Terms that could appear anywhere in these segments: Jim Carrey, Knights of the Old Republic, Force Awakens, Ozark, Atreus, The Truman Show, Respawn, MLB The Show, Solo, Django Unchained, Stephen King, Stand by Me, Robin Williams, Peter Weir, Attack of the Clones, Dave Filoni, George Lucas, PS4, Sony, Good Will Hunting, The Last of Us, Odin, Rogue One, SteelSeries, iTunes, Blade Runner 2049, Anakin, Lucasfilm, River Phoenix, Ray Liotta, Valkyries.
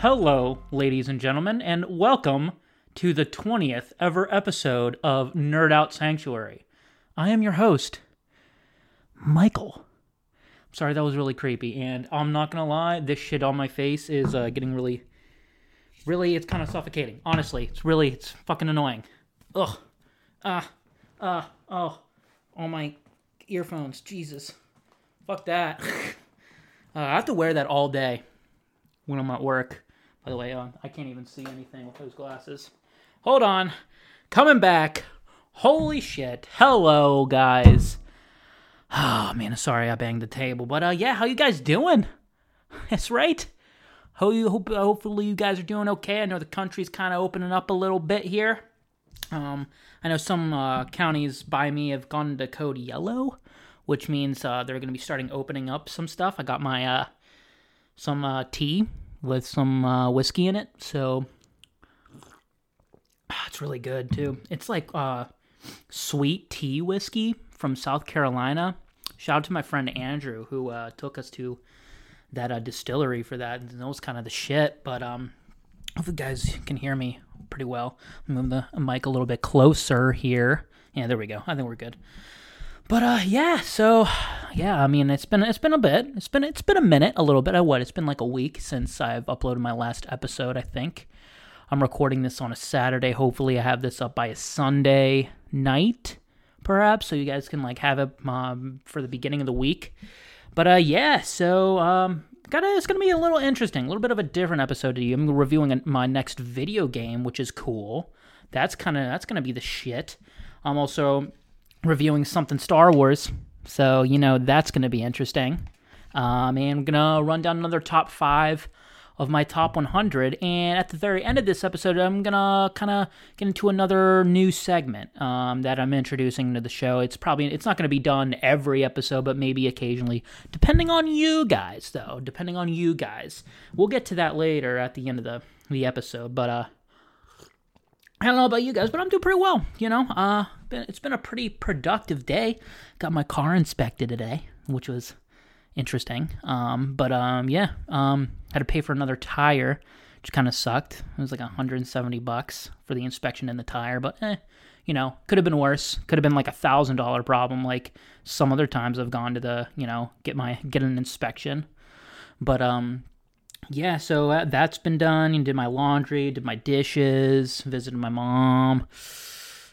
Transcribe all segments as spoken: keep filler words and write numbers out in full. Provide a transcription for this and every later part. Hello, ladies and gentlemen, and welcome to the twentieth ever episode of Nerd Out Sanctuary. I am your host, Michael. I'm sorry, that was really creepy, and I'm not gonna lie, this shit on my face is uh, getting really, really, it's kind of suffocating. Honestly, it's really, it's fucking annoying. Ugh. Ah. Uh, ah. Uh, oh. All my earphones. Jesus. Fuck that. uh, I have to wear that all day when I'm at work. By the way, uh, I can't even see anything with those glasses. Hold on. Coming back. Holy shit. Hello, guys. Oh, man, sorry I banged the table. But, uh, yeah, how you guys doing? That's right. Ho- you, hope, hopefully you guys are doing okay. I know the country's kind of opening up a little bit here. Um, I know some uh, counties by me have gone to code yellow, which means uh, they're going to be starting opening up some stuff. I got my, uh, some uh, tea with some uh, whiskey in it, so ah, it's really good, too. It's like uh, sweet tea whiskey from South Carolina. Shout out to my friend Andrew, who uh, took us to that uh, distillery for that, and that was kind of the shit, but um, I hope you guys can hear me pretty well. I'll move the mic a little bit closer here. Yeah, there we go. I think we're good. But uh, yeah, so yeah, I mean, it's been it's been a bit, it's been it's been a minute, a little bit. I what? It's been like a week since I've uploaded my last episode. I think I'm recording this on a Saturday. Hopefully, I have this up by a Sunday night, perhaps, so you guys can like have it um, for the beginning of the week. But uh, yeah, so um, gotta it's gonna be a little interesting, a little bit of a different episode to you. I'm reviewing a, my next video game, which is cool. That's kind of that's gonna be the shit. I'm also reviewing something Star Wars, so you know that's going to be interesting. Um, and I'm gonna run down another top five of my top one hundred, and at the very end of this episode, I'm gonna kind of get into another new segment um, that I'm introducing to the show. It's probably it's not going to be done every episode, but maybe occasionally, depending on you guys. Though, depending on you guys, we'll get to that later at the end of the the episode. But uh, I don't know about you guys, but I'm doing pretty well. You know, uh. It's been a pretty productive day. Got my car inspected today, which was interesting. Um, but um, yeah, um, had to pay for another tire, which kind of sucked. It was like one hundred seventy bucks for the inspection and the tire, but eh, you know, could have been worse. Could have been like a thousand dollar problem, like some other times I've gone to the, you know, get my get an inspection. But um, yeah, so uh, that's been done. You did my laundry, did my dishes, visited my mom.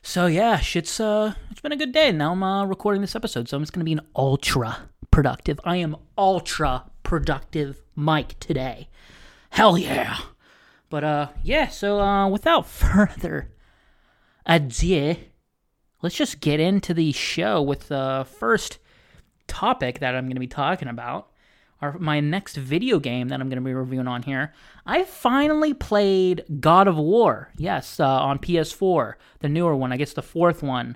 So yeah, shit's uh, it's been a good day. Now I'm uh, recording this episode, so I'm just gonna be an ultra productive. I am ultra productive, Mike, today. Hell yeah! But uh, yeah. So uh, without further ado, let's just get into the show with the first topic that I'm gonna be talking about. Our my next video game that I'm gonna be reviewing on here. I finally played God of War. Yes, uh, on P S four, the newer one. I guess the fourth one.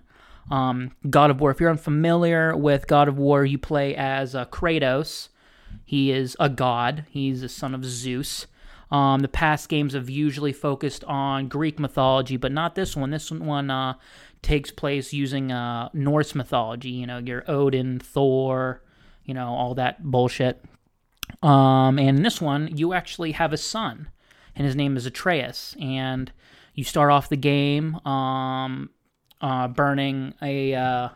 Um, God of War. If you're unfamiliar with God of War, you play as uh, Kratos. He is a god. He's the son of Zeus. Um, the past games have usually focused on Greek mythology, but not this one. This one uh, takes place using uh, Norse mythology. You know, your Odin, Thor, you know, all that bullshit. Um, and in this one, you actually have a son, and his name is Atreus, and you start off the game um, uh, burning a, uh,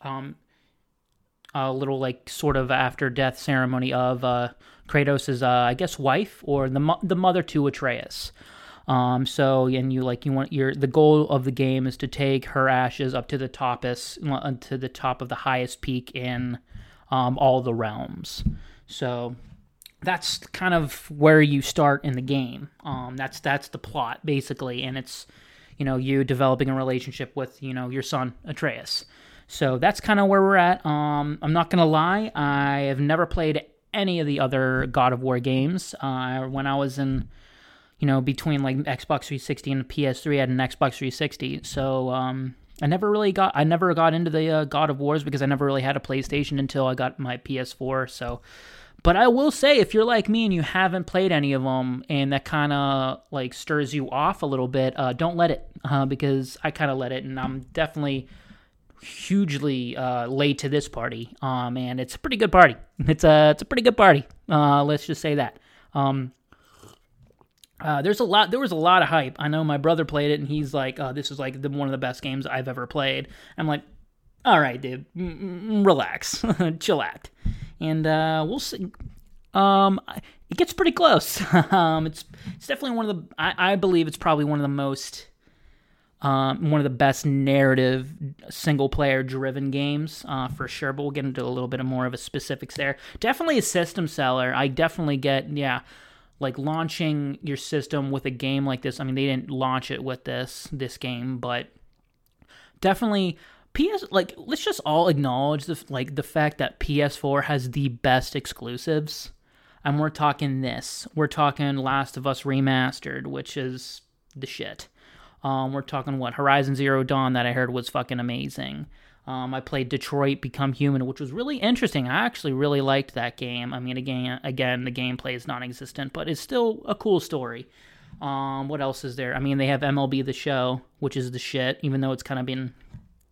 um, a little, like, sort of after-death ceremony of uh, Kratos' uh, I guess, wife, or the mo- the mother to Atreus. Um, so, and you, like, you want your, the goal of the game is to take her ashes up to the topest, to the top of the highest peak in um, all the realms. So that's kind of where you start in the game. Um, that's that's the plot, basically. And it's, you know, you developing a relationship with, you know, your son, Atreus. So that's kind of where we're at. Um, I'm not going to lie. I have never played any of the other God of War games. Uh, when I was in, you know, between like Xbox three sixty and P S three, I had an Xbox three sixty. So um, I never really got, I never got into the uh, God of Wars because I never really had a PlayStation until I got my P S four, so. But I will say, if you're like me and you haven't played any of them, and that kind of, like, stirs you off a little bit, uh, don't let it, uh, because I kind of let it, and I'm definitely hugely uh, late to this party, um, and it's a pretty good party. It's a, it's a pretty good party, uh, let's just say that. Um, Uh, there's a lot. There was a lot of hype. I know my brother played it, and he's like, oh, "This is like the, one of the best games I've ever played." I'm like, "All right, dude, m- relax, chill out," and uh, we'll see. Um, it gets pretty close. um, it's it's definitely one of the. I, I believe it's probably one of the most, um, one of the best narrative single player driven games uh, for sure. But we'll get into a little bit of more of a specifics there. Definitely a system seller. I definitely get yeah. Like launching your system with a game like this. I mean, they didn't launch it with this this game, but definitely P S. Like, let's just all acknowledge the like the fact that P S four has the best exclusives, and we're talking this. We're talking Last of Us Remastered, which is the shit. Um, we're talking what Horizon Zero Dawn that I heard was fucking amazing. Um, I played Detroit Become Human, which was really interesting. I actually really liked that game. I mean, again, again, the gameplay is non-existent, but it's still a cool story. Um, what else is there? I mean, they have M L B The Show, which is the shit, even though it's kind of been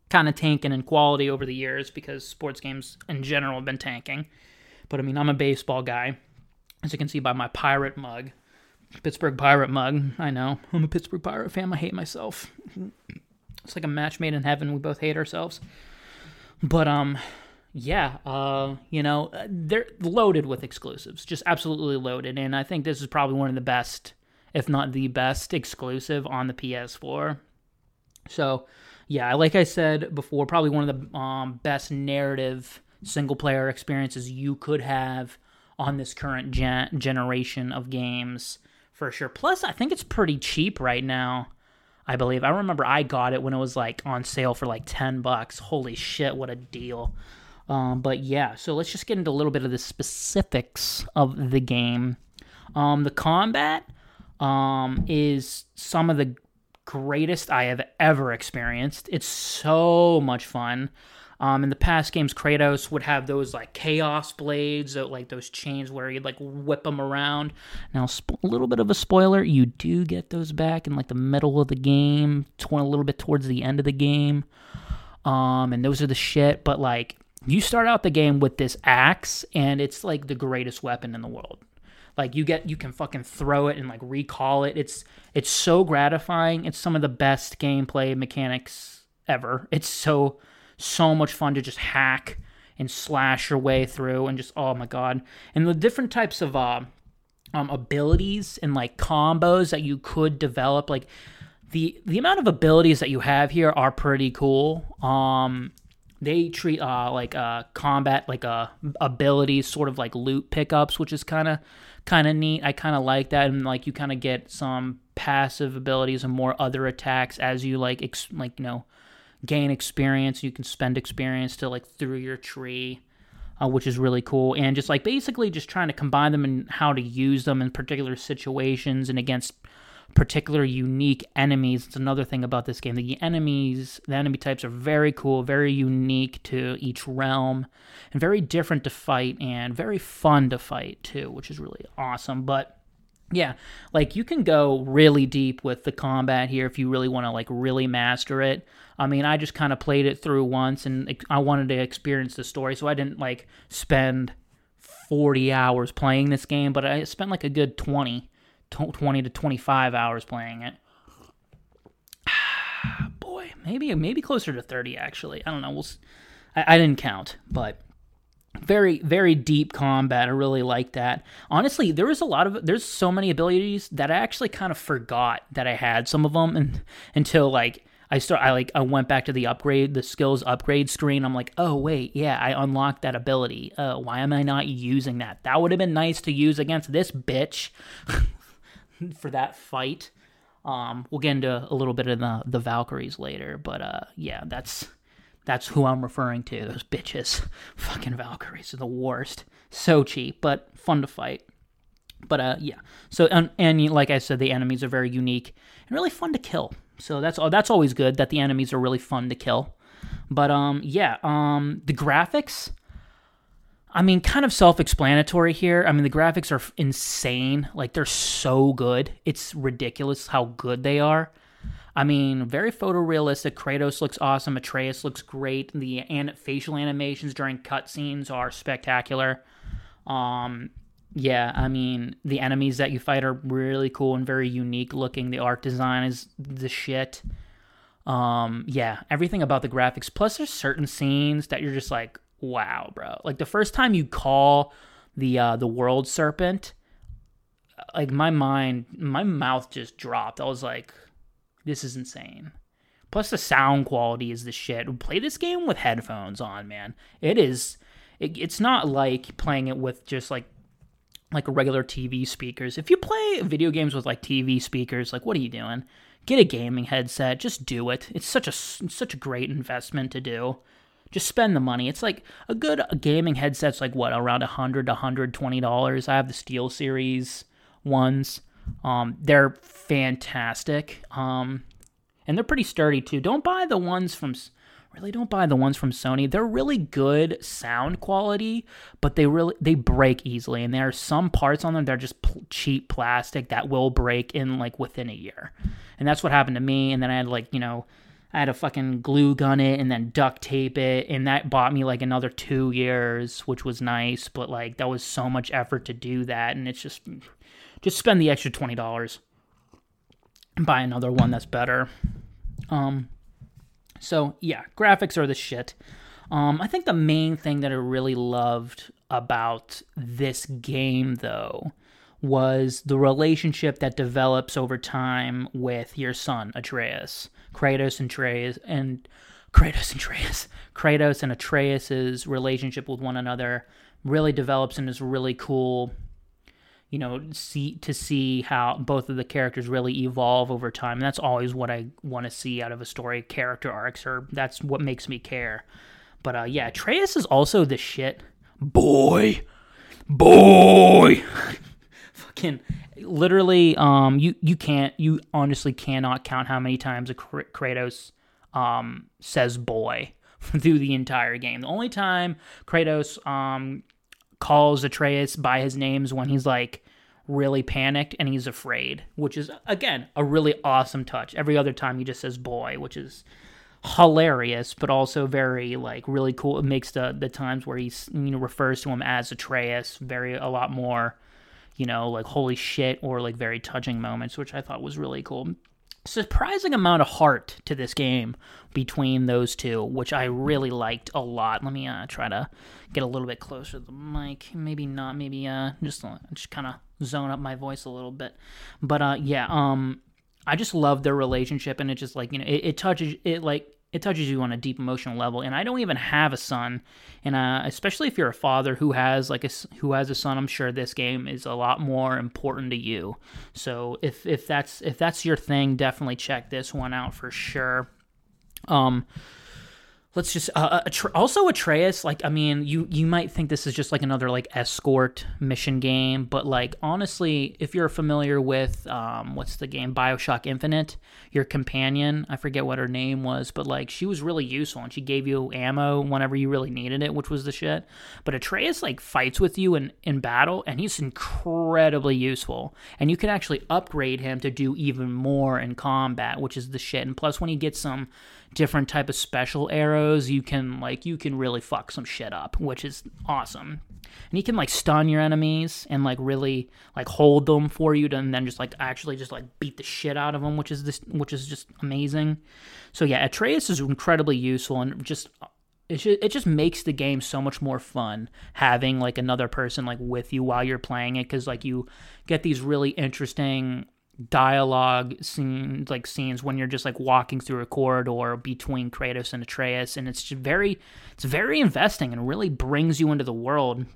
kind of tanking in quality over the years because sports games in general have been tanking. But, I mean, I'm a baseball guy, as you can see by my pirate mug, Pittsburgh Pirate mug. I know, I'm a Pittsburgh Pirate fan. I hate myself. It's like a match made in heaven. We both hate ourselves. But, um, yeah, uh, you know, they're loaded with exclusives, just absolutely loaded. And I think this is probably one of the best, if not the best, exclusive on the P S four. So, yeah, like I said before, probably one of the um, best narrative single-player experiences you could have on this current gen- generation of games, for sure. Plus, I think it's pretty cheap right now. I believe. I remember I got it when it was like on sale for like ten bucks. Holy shit, what a deal. Um, but yeah, so let's just get into a little bit of the specifics of the game. Um, the combat um, is some of the greatest I have ever experienced. It's so much fun. Um, in the past games, Kratos would have those like chaos blades, like those chains where he'd like whip them around. Now, sp- a little bit of a spoiler, you do get those back in like the middle of the game, tw- a little bit towards the end of the game. Um, and those are the shit, but like you start out the game with this axe and it's like the greatest weapon in the world. Like you get, you can fucking throw it and like recall it. It's, it's so gratifying. It's some of the best gameplay mechanics ever. It's so... so much fun to just hack and slash your way through and just, oh my god. And the different types of uh, um, abilities and like combos that you could develop, like the the amount of abilities that you have here are pretty cool. Um, they treat uh, like uh, combat like uh, abilities sort of like loot pickups, which is kind of kind of neat. I kind of like that, and like you kind of get some passive abilities and more other attacks as you like ex- like you know gain experience. You can spend experience to like through your tree, uh, which is really cool. And just like basically just trying to combine them and how to use them in particular situations and against particular unique enemies. It's another thing about this game. The enemies, the enemy types are very cool, very unique to each realm, and very different to fight and very fun to fight too, which is really awesome. But yeah, like you can go really deep with the combat here if you really want to like really master it. I mean, I just kind of played it through once and I wanted to experience the story, so I didn't like spend forty hours playing this game, but I spent like a good twenty to twenty-five hours playing it. Ah, boy, maybe maybe closer to thirty actually. I don't know. We'll I, I didn't count, but very, very deep combat. I really like that. Honestly, there was a lot of, there's so many abilities that I actually kind of forgot that I had some of them, and until like I start, I like, I went back to the upgrade, the skills upgrade screen. I'm like, oh wait, yeah, I unlocked that ability. Uh, why am I not using that? That would have been nice to use against this bitch for that fight. Um, we'll get into a little bit of the, the Valkyries later, but uh, yeah, that's, That's who I'm referring to, those bitches. Fucking Valkyries are the worst. So cheap, but fun to fight. But, uh, yeah. So, and, and like I said, the enemies are very unique and really fun to kill. So that's that's always good, that the enemies are really fun to kill. But, um, yeah, um, the graphics, I mean, kind of self-explanatory here. I mean, the graphics are insane. Like, they're so good. It's ridiculous how good they are. I mean, very photorealistic. Kratos looks awesome. Atreus looks great. The an- facial animations during cutscenes are spectacular. Um, Yeah, I mean, the enemies that you fight are really cool and very unique looking. The art design is the shit. Um, yeah, everything about the graphics. Plus, there's certain scenes that you're just like, wow, bro. Like, the first time you call the uh, the world serpent, like, my mind, my mouth just dropped. I was like, this is insane. Plus, the sound quality is the shit. Play this game with headphones on, man. It is, it, it's not like playing it with just, like, like regular T V speakers. If you play video games with like T V speakers, like, what are you doing? Get a gaming headset. Just do it. It's such a it's such a great investment to do. Just spend the money. It's like a good a gaming headset's like what, around one hundred to one hundred twenty dollars. I have the SteelSeries ones. Um, they're fantastic. Um, and they're pretty sturdy too. Don't buy the ones from. Really don't buy the ones from Sony. They're really good sound quality, but they really they break easily. And there are some parts on them that are just pl- cheap plastic that will break in like within a year. And that's what happened to me. And then I had like, you know, I had to fucking glue gun it and then duct tape it. And that bought me like another two years, which was nice. But like, that was so much effort to do that. And it's just, just spend the extra twenty dollars and buy another one that's better. Um... So, yeah, graphics are the shit. Um, I think the main thing that I really loved about this game, though, was the relationship that develops over time with your son, Atreus. Kratos and Atreus, and Kratos and Atreus. Kratos and Atreus's relationship with one another really develops and is really cool. You know, see to see how both of the characters really evolve over time. And that's always what I want to see out of a story, character arcs, or that's what makes me care. But uh, yeah, Atreus is also the shit. Boy! Boy! Fucking, literally, um, you, you can't, you honestly cannot count how many times a Kratos um, says boy through the entire game. The only time Kratos um, calls Atreus by his names when he's like really panicked and he's afraid, which is again a really awesome touch. Every other time he just says boy, which is hilarious, but also very like really cool. It makes the the times where he's, you know, refers to him as Atreus very a lot more, you know, like holy shit or like very touching moments, which I thought was really cool. Surprising amount of heart to this game between those two, which I really liked a lot. Let me uh, try to get a little bit closer to the mic. Maybe not. Maybe uh, just just kind of zone up my voice a little bit. But uh, yeah, um, I just love their relationship, and it just like, you know, it, it touches it like it touches you on a deep emotional level. And I don't even have a son, and uh, especially if you're a father who has like a who has a son, I'm sure this game is a lot more important to you. So if if that's if that's your thing, definitely check this one out for sure. Um, let's just uh, Atre- also Atreus. Like, I mean, you you might think this is just like another like escort mission game, but like honestly, if you're familiar with um, what's the game BioShock Infinite, your companion, I forget what her name was, but like she was really useful and she gave you ammo whenever you really needed it, which was the shit. But Atreus like fights with you in in battle, and he's incredibly useful, and you can actually upgrade him to do even more in combat, which is the shit. And plus, when you get some different type of special arrows, you can like you can really fuck some shit up, which is awesome. And you can like stun your enemies and like really like hold them for you to, and then just like actually just like beat the shit out of them, which is this which is just amazing. So yeah, Atreus is incredibly useful, and just it just, it just makes the game so much more fun having like another person like with you while you're playing it, because like you get these really interesting dialogue scenes like scenes when you're just like walking through a corridor between Kratos and Atreus, and it's just very it's very investing and really brings you into the world.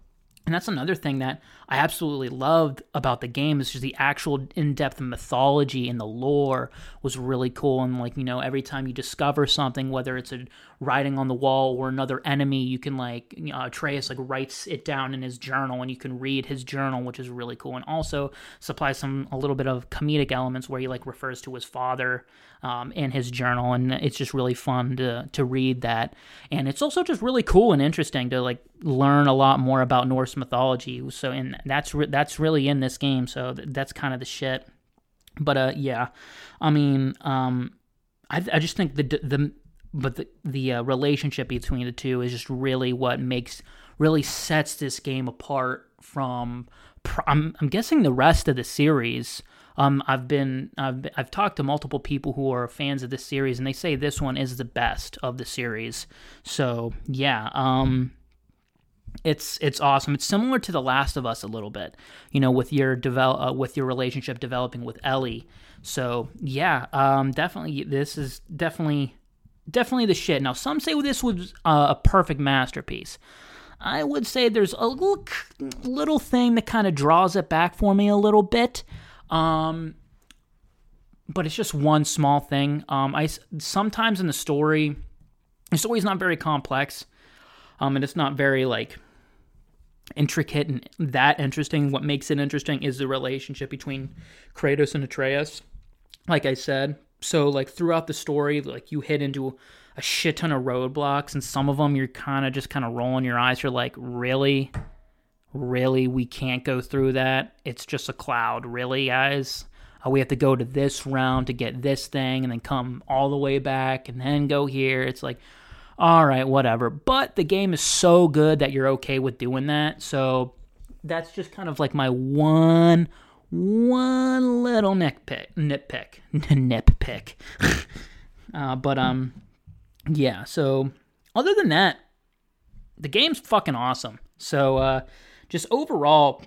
And that's another thing that I absolutely loved about the game, is just the actual in-depth mythology and the lore was really cool. And like, you know, every time you discover something, whether it's a writing on the wall or another enemy, you can like, you know, Atreus like writes it down in his journal, and you can read his journal, which is really cool. And also supplies some a little bit of comedic elements where he like refers to his father um, in his journal, and it's just really fun to to read that. And it's also just really cool and interesting to like learn a lot more about Norse mythology. So and that's re- that's really in this game, so th- that's kind of the shit. But uh yeah I mean um I, I just think the the but the, the uh, relationship between the two is just really what makes really sets this game apart from I'm, I'm guessing the rest of the series. Um, I've been I've I've talked to multiple people who are fans of this series, and they say this one is the best of the series. So yeah, um, it's it's awesome. It's similar to The Last of Us a little bit, you know, with your develop uh, with your relationship developing with Ellie. So yeah, um, definitely this is definitely definitely the shit. Now some say this was uh, a perfect masterpiece. I would say there's a little little thing that kind of draws it back for me a little bit. Um, but it's just one small thing. Um, I sometimes in the story, the story's not very complex, um, and it's not very like intricate and that interesting. What makes it interesting is the relationship between Kratos and Atreus. Like I said, so like throughout the story, like you hit into a shit ton of roadblocks, and some of them you're kind of just kind of rolling your eyes. You're like, really? Really, we can't go through that. It's just a cloud. Really, guys? Uh, we have to go to this round to get this thing and then come all the way back and then go here. It's like, all right, whatever. But the game is so good that you're okay with doing that. So that's just kind of like my one, one little nitpick. Nitpick. Nitpick. uh, but, um, yeah. So other than that, the game's fucking awesome. So, uh... Just overall,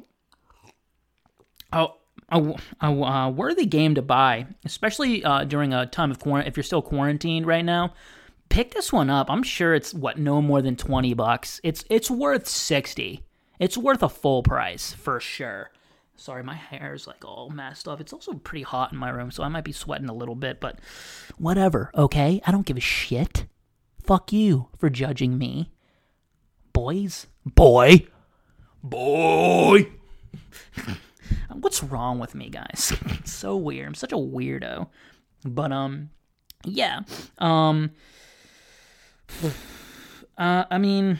a, a, a, a worthy game to buy, especially uh, during a time of quarantine. If you're still quarantined right now, pick this one up. I'm sure it's, what, no more than twenty bucks. It's it's worth sixty. It's worth a full price for sure. Sorry, my hair's like all messed up. It's also pretty hot in my room, so I might be sweating a little bit, but whatever, okay? I don't give a shit. Fuck you for judging me. Boys. Boy. Boy. What's wrong with me, guys? It's so weird. I'm such a weirdo. But um yeah. Um uh I mean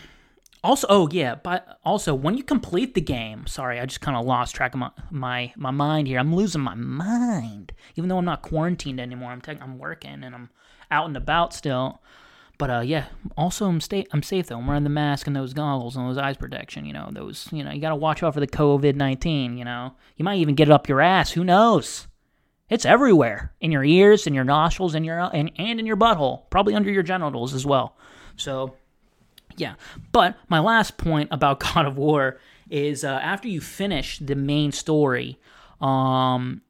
also oh yeah, but also when you complete the game, sorry, I just kind of lost track of my, my my mind here. I'm losing my mind. Even though I'm not quarantined anymore, I'm tech, I'm working and I'm out and about still. But uh, yeah, also I'm sta- I'm safe though. I'm wearing the mask and those goggles and those eyes protection. You know those. You know you gotta watch out for the COVID nineteen. You know you might even get it up your ass. Who knows? It's everywhere in your ears, in your nostrils, in your and and in your butthole. Probably under your genitals as well. So yeah. But my last point about God of War is uh, after you finish the main story, um,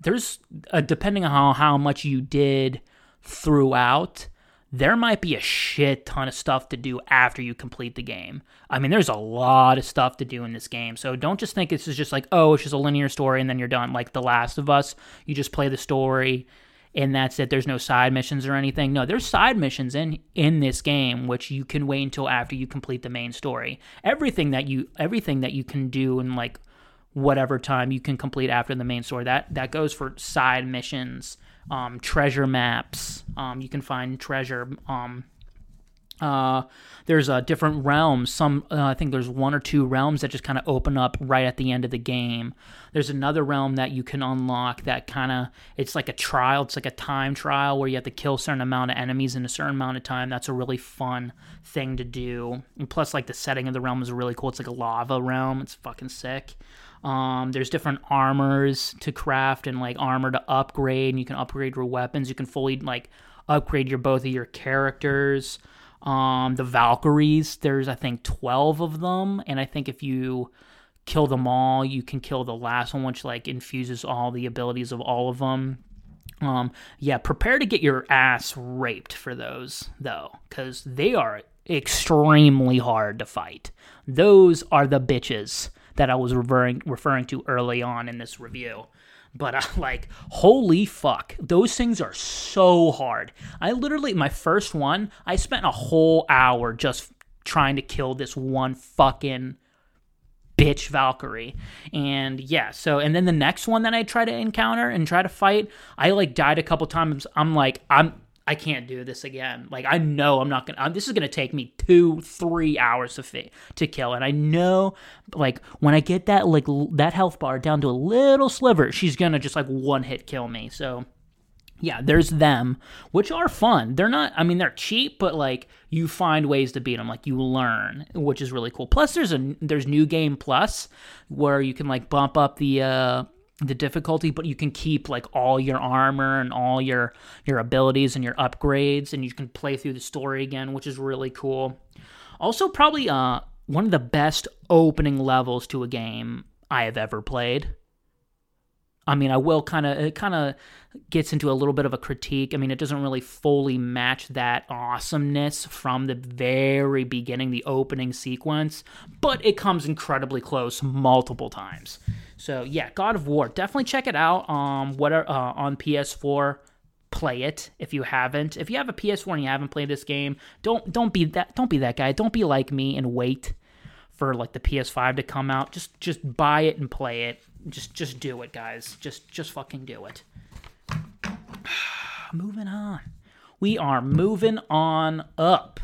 there's uh, depending on how, how much you did throughout. There might be a shit ton of stuff to do after you complete the game. I mean, there's a lot of stuff to do in this game, so don't just think this is just like, oh, it's just a linear story and then you're done. Like The Last of Us, you just play the story and that's it. There's no side missions or anything. No, there's side missions in, in this game, which you can wait until after you complete the main story. Everything that you everything that you can do in like whatever time you can complete after the main story, that, that goes for side missions. Um, treasure maps. Um, you can find treasure. Um, uh, there's uh, different realms. Some uh, I think there's one or two realms that just kind of open up right at the end of the game. There's another realm that you can unlock that kind of, it's like a trial. It's like a time trial where you have to kill a certain amount of enemies in a certain amount of time. That's a really fun thing to do. And plus, like, the setting of the realm is really cool. It's like a lava realm. It's fucking sick. Um, there's different armors to craft and like armor to upgrade, and you can upgrade your weapons. You can fully like upgrade your both of your characters. Um, the Valkyries, there's I think twelve of them, and I think if you kill them all, you can kill the last one, which like infuses all the abilities of all of them. Um, yeah, prepare to get your ass raped for those though, because they are extremely hard to fight. Those are the bitches that I was referring referring to early on in this review. But, uh, like, holy fuck. Those things are so hard. I literally, my first one, I spent a whole hour just trying to kill this one fucking bitch Valkyrie. And, yeah, so, and then the next one that I try to encounter and try to fight, I, like, died a couple times. I'm like, I'm... I can't do this again. Like, I know I'm not going to... This is going to take me two, three hours to fi- to kill. And I know, like, when I get that, like, l- that health bar down to a little sliver, she's going to just, like, one-hit kill me. So, yeah, there's them, which are fun. They're not, I mean, they're cheap, but, like, you find ways to beat them. Like, you learn, which is really cool. Plus, there's a there's New Game Plus, where you can, like, bump up the uh, the difficulty, but you can keep, like, all your armor and all your, your abilities and your upgrades, and you can play through the story again, which is really cool. Also, probably uh, one of the best opening levels to a game I have ever played. I mean, I will kind of, it kind of gets into a little bit of a critique. I mean, it doesn't really fully match that awesomeness from the very beginning, the opening sequence, but it comes incredibly close multiple times. So yeah, God of War, definitely check it out. Um, what are, uh, on P S four, play it if you haven't. If you have a P S four and you haven't played this game, don't don't be that don't be that guy. Don't be like me and wait for like the P S five to come out. Just just buy it and play it. Just just do it, guys. Just just fucking do it. Moving on. We are moving on up.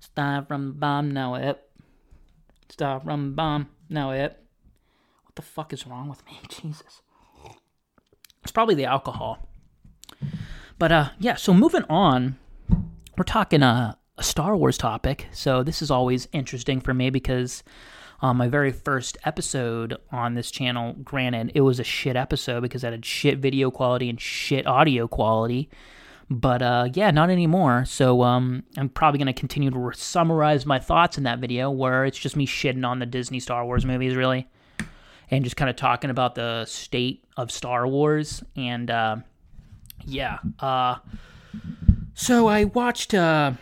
Start from the bottom, now up. Start from the bottom, now up. What the fuck is wrong with me? Jesus. It's probably the alcohol. But uh, yeah, so moving on, we're talking uh, a Star Wars topic. So this is always interesting for me because... Um, my very first episode on this channel, granted, it was a shit episode because I had shit video quality and shit audio quality, but uh, yeah, not anymore, so um, I'm probably going to continue to re- summarize my thoughts in that video, where it's just me shitting on the Disney Star Wars movies, really, and just kind of talking about the state of Star Wars, and uh, yeah, uh, so I watched uh,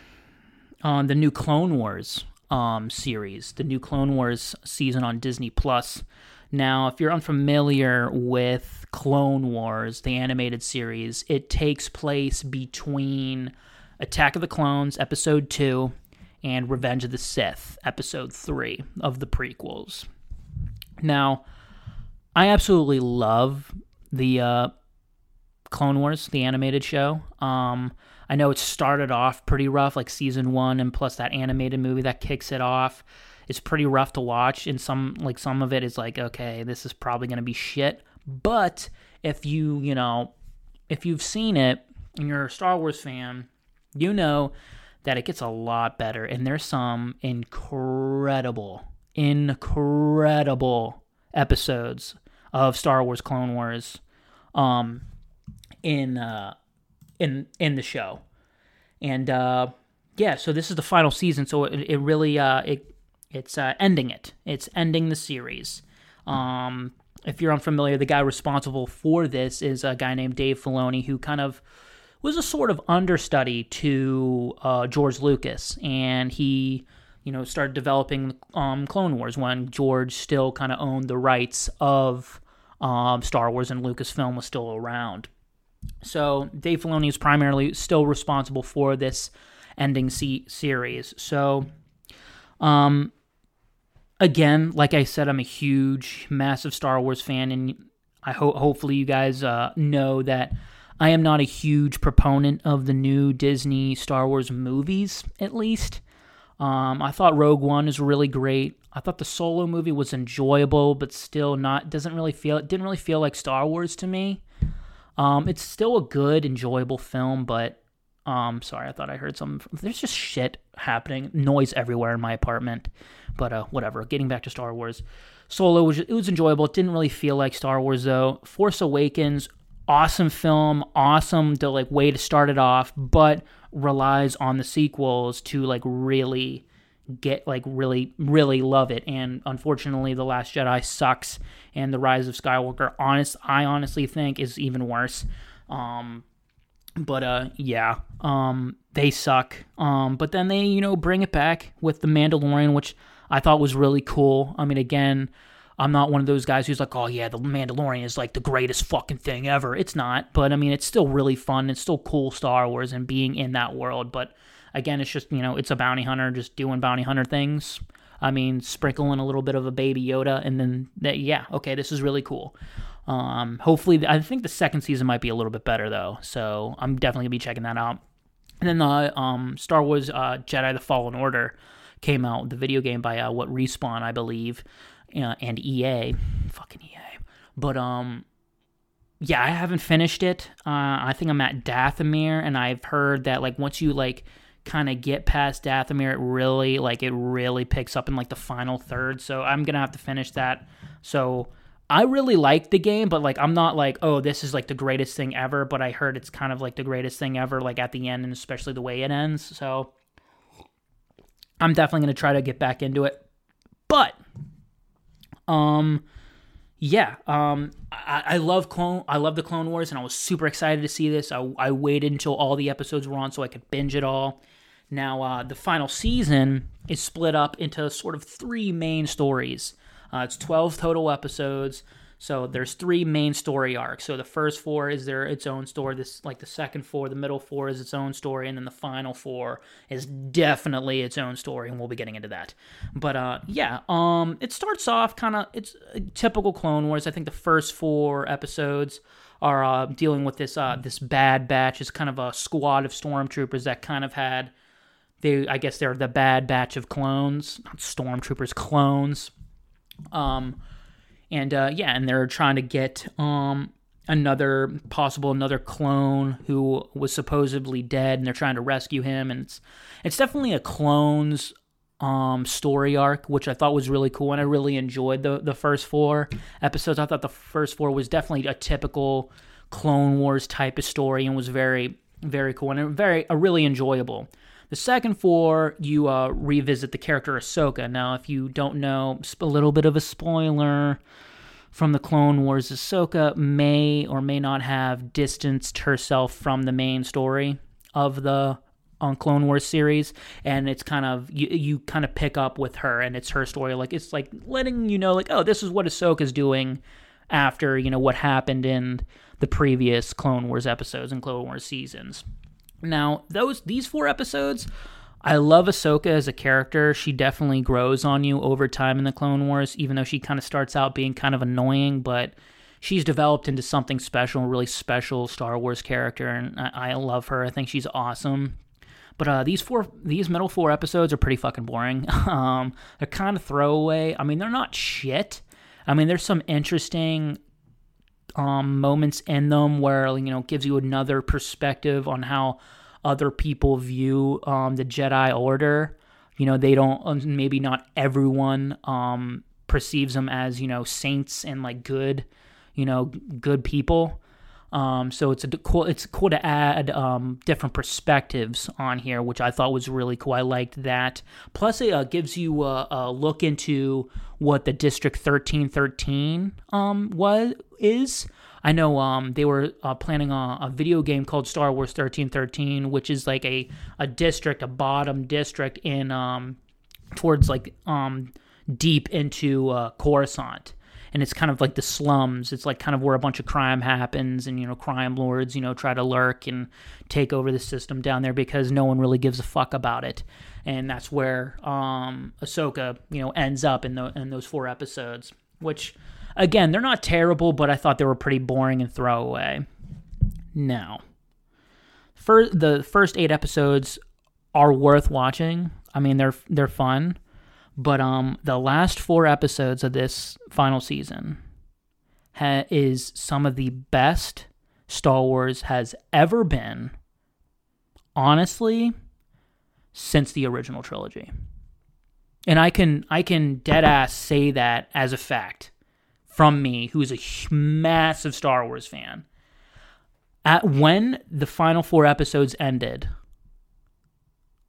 on the new Clone Wars Um, series, the new Clone Wars season on Disney Plus. Now, if you're unfamiliar with Clone Wars, the animated series, it takes place between Attack of the Clones, Episode two, and Revenge of the Sith, Episode three of the prequels. Now, I absolutely love the uh, Clone Wars, the animated show. Um, I know it started off pretty rough, like season one, and plus that animated movie that kicks it off. It's pretty rough to watch, and some like some of it is like, okay, this is probably going to be shit. But if you, you know, if you've seen it and you're a Star Wars fan, you know that it gets a lot better, and there's some incredible, incredible episodes of Star Wars Clone Wars um, in... uh in in the show. And uh yeah, so this is the final season, so it, it really uh it it's uh ending it it's ending the series. Um if you're unfamiliar, the guy responsible for this is a guy named Dave Filoni, who kind of was a sort of understudy to uh George Lucas, and he you know started developing um Clone Wars when George still kind of owned the rights of um Star Wars and Lucasfilm was still around. So Dave Filoni is primarily still responsible for this ending se- series. So, um, again, like I said, I'm a huge, massive Star Wars fan, and I hope hopefully you guys uh, know that I am not a huge proponent of the new Disney Star Wars movies. At least, um, I thought Rogue One is really great. I thought the Solo movie was enjoyable, but still not doesn't really feel it didn't really feel like Star Wars to me. Um, it's still a good, enjoyable film, but, um, sorry, I thought I heard something. There's just shit happening, noise everywhere in my apartment, but, uh, whatever. Getting back to Star Wars. Solo, was, it was enjoyable. It didn't really feel like Star Wars, though. Force Awakens, awesome film, awesome to, like, way to start it off, but relies on the sequels to, like, really get, like, really, really love it. And unfortunately, The Last Jedi sucks, and The Rise of Skywalker, honest, I honestly think is even worse. Um, but, uh, yeah, um, they suck. Um, but then they, you know, bring it back with The Mandalorian, which I thought was really cool. I mean, again, I'm not one of those guys who's like, oh, yeah, The Mandalorian is, like, the greatest fucking thing ever. It's not, but, I mean, it's still really fun. It's still cool Star Wars and being in that world, but... Again, it's just, you know, it's a bounty hunter just doing bounty hunter things. I mean, sprinkling a little bit of a Baby Yoda, and then, that, yeah, okay, this is really cool. Um, hopefully, I think the second season might be a little bit better, though, so I'm definitely going to be checking that out. And then the um, Star Wars uh, Jedi The Fallen Order came out, the video game by, uh, what, Respawn, I believe, uh, and E A. Fucking E A. But, um... yeah, I haven't finished it. Uh, I think I'm at Dathomir, and I've heard that like once you like kind of get past Dathomir, it really like it really picks up in like the final third. So I'm gonna have to finish that. So I really like the game, but like I'm not like, oh, this is like the greatest thing ever. But I heard it's kind of like the greatest thing ever, like at the end, and especially the way it ends. So I'm definitely gonna try to get back into it. But um, yeah, um, I, I love Clone. I love the Clone Wars, and I was super excited to see this. I, I waited until all the episodes were on so I could binge it all. Now uh, the final season is split up into sort of three main stories. Uh, it's twelve total episodes, so there's three main story arcs. So the first four is their its own story. This like the second four, the middle four is its own story, and then the final four is definitely its own story, and we'll be getting into that. But uh, yeah, um, it starts off kind of it's a typical Clone Wars. I think the first four episodes are uh, dealing with this uh, this Bad Batch is kind of a squad of stormtroopers that kind of had they I guess they're the Bad Batch of clones, not stormtroopers, clones. Um, and, uh, yeah, and they're trying to get, um, another possible, another clone who was supposedly dead, and they're trying to rescue him. And it's, it's definitely a clones, um, story arc, which I thought was really cool. And I really enjoyed the, the first four episodes. I thought the first four was definitely a typical Clone Wars type of story and was very, very cool and very, uh, really enjoyable. The second four, you uh, revisit the character Ahsoka. Now, if you don't know, a little bit of a spoiler from the Clone Wars, Ahsoka may or may not have distanced herself from the main story of the on Clone Wars series, and it's kind of, you, you kind of pick up with her, and it's her story. Like, it's like letting you know, like, oh, this is what Ahsoka's doing after, you know, what happened in the previous Clone Wars episodes and Clone Wars seasons. Now, those these four episodes, I love Ahsoka as a character. She definitely grows on you over time in the Clone Wars, even though she kind of starts out being kind of annoying, but she's developed into something special, a really special Star Wars character, and I, I love her. I think she's awesome. But uh, these four, these middle four episodes are pretty fucking boring. um, they're kind of throwaway. I mean, they're not shit. I mean, there's some interesting Um, moments in them where, you know, gives you another perspective on how other people view um, the Jedi Order. You know, they don't, maybe not everyone um, perceives them as, you know, saints and like good, you know, good people. Um, so it's a cool, it's cool to add um, different perspectives on here, which I thought was really cool. I liked that. Plus, it uh, gives you a, a look into what the District thirteen thirteen um was is. I know um they were uh, planning a, a video game called Star Wars thirteen thirteen, which is like a a district, a bottom district in um towards like um deep into uh, Coruscant. And it's kind of like the slums. It's like kind of where a bunch of crime happens, and, you know, crime lords, you know, try to lurk and take over the system down there because no one really gives a fuck about it. And that's where um, Ahsoka, you know, ends up in, the, in those four episodes, which, again, they're not terrible, but I thought they were pretty boring and throwaway. Now, for the first eight episodes are worth watching. I mean, they're they're fun. But um, the last four episodes of this final season ha- is some of the best Star Wars has ever been, honestly, since the original trilogy. And I can I can dead ass say that as a fact from me, who is a massive Star Wars fan. At when the final four episodes ended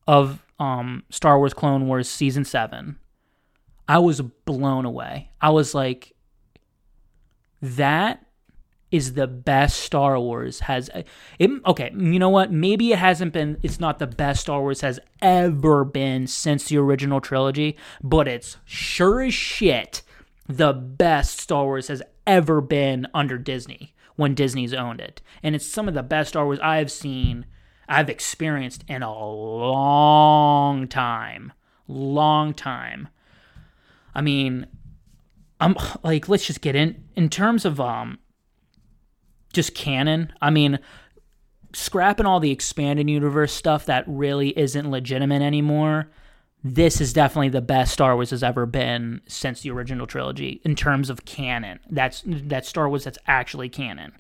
of Um, Star Wars Clone Wars Season seven, I was blown away. I was like, that is the best Star Wars has... It, okay, you know what? Maybe it hasn't been... It's not the best Star Wars has ever been since the original trilogy, but it's sure as shit the best Star Wars has ever been under Disney, when Disney's owned it. And it's some of the best Star Wars I've seen... I've experienced in a long time, long time. I mean, I'm like, let's just get in, in terms of um, just canon. I mean, scrapping all the expanded universe stuff that really isn't legitimate anymore. this is definitely the best Star Wars has ever been since the original trilogy in terms of canon. That's that Star Wars that's actually canon.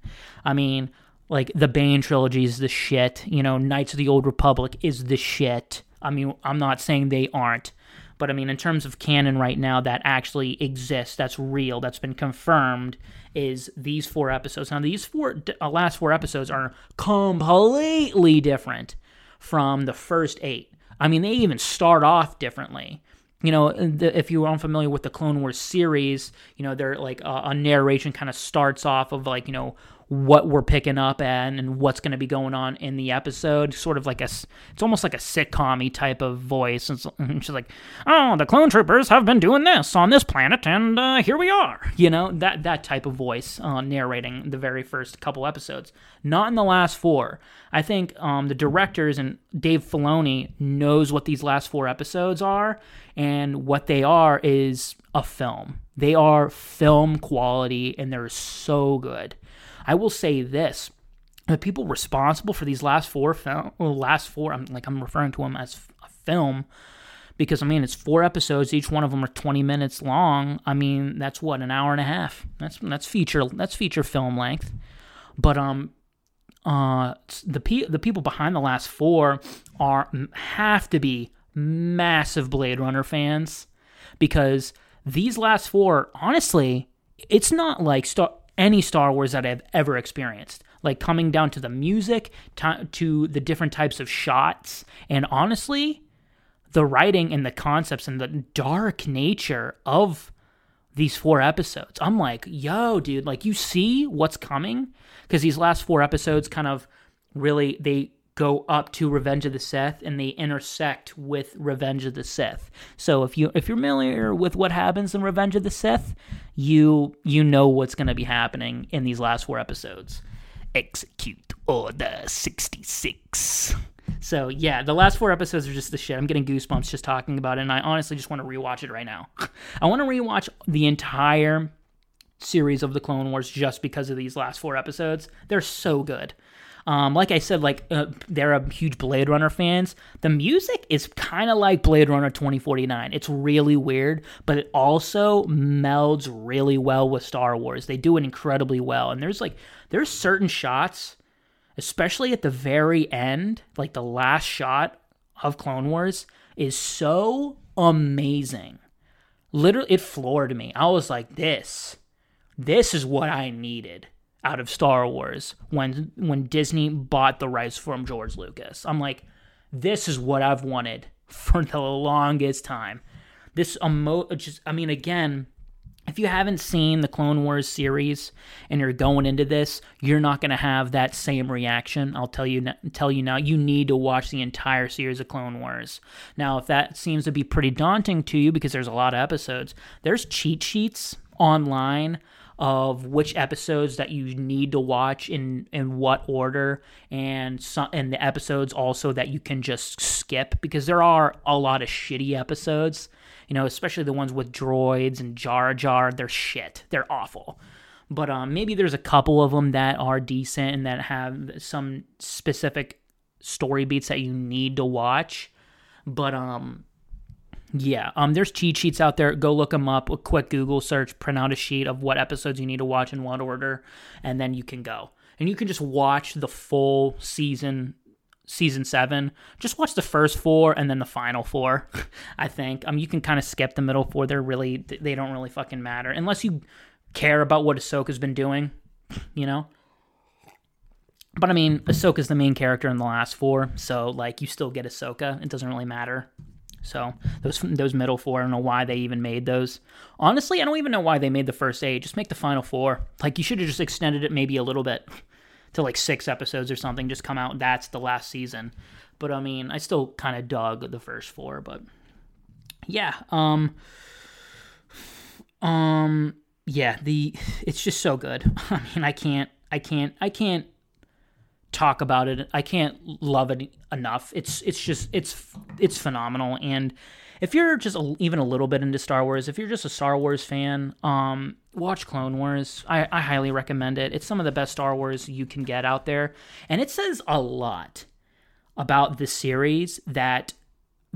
I mean, like, the Bane trilogy is the shit. You know, Knights of the Old Republic is the shit. I mean, I'm not saying they aren't. But, I mean, in terms of canon right now that actually exists, that's real, that's been confirmed, is these four episodes. Now, these four uh, last four episodes are completely different from the first eight. I mean, they even start off differently. You know, the, if you're unfamiliar with the Clone Wars series, you know, they're like a, a narration kind of starts off of, like, you know, what we're picking up and, and what's going to be going on in the episode, sort of like a, it's almost like a sitcom-y type of voice. And, so, and she's like, oh, the clone troopers have been doing this on this planet, and uh, here we are. You know, that, that type of voice uh, narrating the very first couple episodes. Not in the last four. I think um, the directors and Dave Filoni knows what these last four episodes are, and what they are is a film. They are film quality, and they're so good. I will say this, the people responsible for these last four film, last four, I'm like, I'm referring to them as a film because, I mean, it's four episodes. Each one of them are twenty minutes long. I mean, that's what, an hour and a half. That's, that's feature, that's feature film length. But, um, uh, the pe- the people behind the last four are, have to be massive Blade Runner fans, because these last four, honestly, it's not like Star... any Star Wars that I've ever experienced, like coming down to the music, to, to the different types of shots, and honestly, the writing and the concepts and the dark nature of these four episodes. I'm like, yo, dude, like, you see what's coming? Because these last four episodes kind of really, they go up to Revenge of the Sith, and they intersect with Revenge of the Sith. So if you if you're familiar with what happens in Revenge of the Sith, you you know what's going to be happening in these last four episodes. Execute Order sixty-six. So yeah, the last four episodes are just the shit. I'm getting goosebumps just talking about it, and I honestly just want to rewatch it right now. I want to rewatch the entire series of the Clone Wars just because of these last four episodes. They're so good. Um, like I said, like uh, they're a huge Blade Runner fans. The music is kind of like Blade Runner twenty forty-nine. It's really weird, but it also melds really well with Star Wars. They do it incredibly well. And there's like, there's certain shots, especially at the very end, like the last shot of Clone Wars is so amazing. Literally, it floored me. I was like, this, this is what I needed out of Star Wars when when Disney bought the rights from George Lucas. I'm like, this is what I've wanted for the longest time. This emo- just, I mean, again, if you haven't seen the Clone Wars series and you're going into this, you're not going to have that same reaction. I'll tell you tell you now, you need to watch the entire series of Clone Wars. Now, if that seems to be pretty daunting to you because there's a lot of episodes, there's cheat sheets online of which episodes that you need to watch in, in what order, and some, and the episodes also that you can just skip, because there are a lot of shitty episodes, you know, especially the ones with droids and Jar Jar. They're shit. They're awful. But um, maybe there's a couple of them that are decent and that have some specific story beats that you need to watch. But um. Yeah, um, there's cheat sheets out there. Go look them up. A quick Google search, print out a sheet of what episodes you need to watch in what order, and then you can go. And you can just watch the full season, season seven. Just watch the first four and then the final four, I think. Um, you can kind of skip the middle four. They're really, they don't really fucking matter. Unless you care about what Ahsoka's been doing, you know? But I mean, Ahsoka's the main character in the last four, so like you still get Ahsoka. It doesn't really matter. So those those middle four, I don't know why they even made those. Honestly, I don't even know why they made the first eight. Just make the final four. Like, you should have just extended it maybe a little bit to like six episodes or something. Just come out, that's the last season. But I mean, I still kind of dug the first four. But yeah, um, um, yeah, the it's just so good. I mean, I can't, I can't, I can't talk about it. I can't love it enough. It's it's just it's it's phenomenal. And if you're just a, even a little bit into Star Wars, if you're just a Star Wars fan, um, watch Clone Wars. I, I highly recommend it. It's some of the best Star Wars you can get out there, and it says a lot about the series that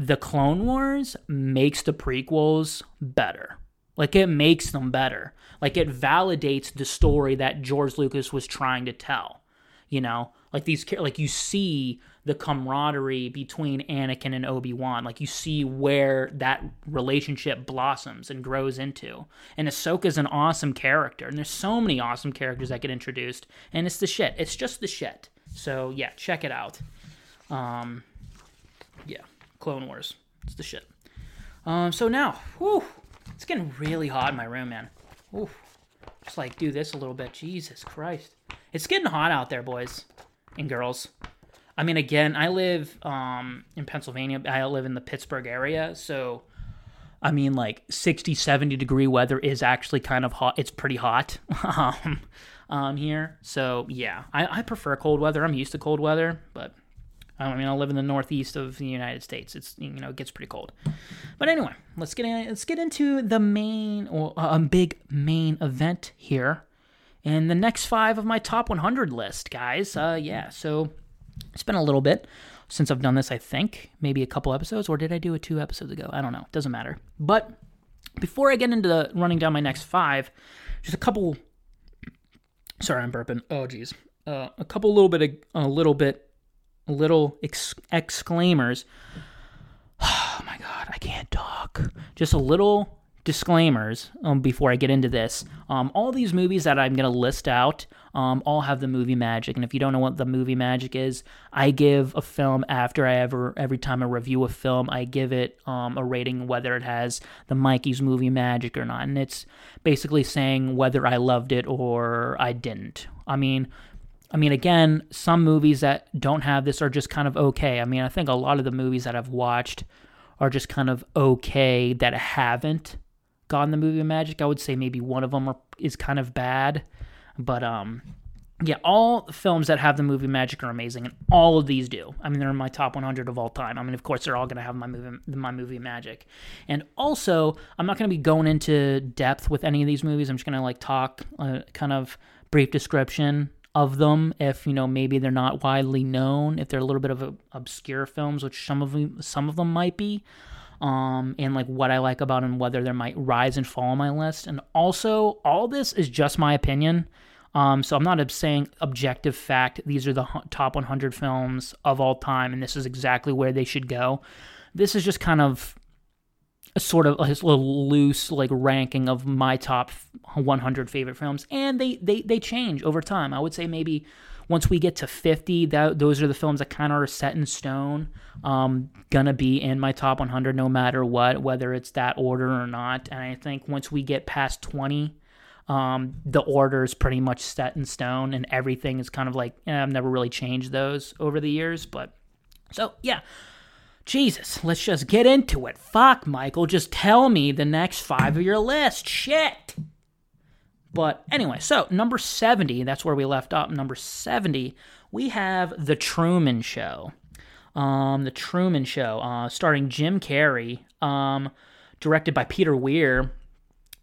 The Clone Wars makes the prequels better. Like, it makes them better. Like, it validates the story that George Lucas was trying to tell, you know? Like, these, like, you see the camaraderie between Anakin and Obi-Wan. Like, you see where that relationship blossoms and grows into. And Ahsoka's an awesome character. And there's so many awesome characters that get introduced. And it's the shit. It's just the shit. So, yeah, check it out. Um, yeah, Clone Wars. It's the shit. Um, so now, whew, it's getting really hot in my room, man. Ooh, just, like, do this a little bit. Jesus Christ. It's getting hot out there, boys. And girls. I mean, again, I live um, in Pennsylvania. I live in the Pittsburgh area. So, I mean, like, sixty, seventy degree weather is actually kind of hot. It's pretty hot um, um, here. So, yeah, I, I prefer cold weather. I'm used to cold weather. But, I mean, I live in the northeast of the United States. It's, you know, it gets pretty cold. But anyway, let's get in, let's get into the main, or well, a big main event here. And the next five of my top one hundred list, guys. Uh, yeah, so it's been a little bit since I've done this, I think. Maybe a couple episodes, or did I do it two episodes ago? I don't know. Doesn't matter. But before I get into running down my next five, just a couple... Sorry, I'm burping. Oh, geez. Uh, a couple little bit... Of, a little bit... Little ex- exclaimers. Oh, my God. I can't talk. Just a little... disclaimers um, before I get into this. Um, all these movies that I'm going to list out um, all have the movie magic. And if you don't know what the movie magic is, I give a film after I ever, every time I review a film, I give it um, a rating whether it has the Mikey's movie magic or not. And it's basically saying whether I loved it or I didn't. I mean, I mean, again, some movies that don't have this are just kind of okay. I mean, I think a lot of the movies that I've watched are just kind of okay that haven't gotten the movie magic. I would say maybe one of them are, is kind of bad, but um, yeah, all films that have the movie magic are amazing, and all of these do. I mean, they're in my top one hundred of all time. I mean, of course, they're all going to have my movie, my movie magic, and also, I'm not going to be going into depth with any of these movies. I'm just going to like talk uh, kind of brief description of them, if you know, maybe they're not widely known, if they're a little bit of a, obscure films, which some of them, some of them might be. Um, and like what I like about them, whether they might rise and fall on my list. And also, all this is just my opinion. Um, so I'm not saying objective fact. These are the top one hundred films of all time, and this is exactly where they should go. This is just kind of a sort of a little loose like ranking of my top one hundred favorite films, and they they they change over time. I would say maybe once we get to fifty, that, those are the films that kind of are set in stone, um, gonna be in my top one hundred no matter what, whether it's that order or not. And I think once we get past twenty, um, the order is pretty much set in stone, and everything is kind of like, eh, I've never really changed those over the years. But so, yeah. Jesus, let's just get into it. Fuck, Michael, just tell me the next five of your list. Shit! But anyway, so number seventy, that's where we left off. Number seventy, we have The Truman Show. Um, The Truman Show, uh, starring Jim Carrey, um, directed by Peter Weir.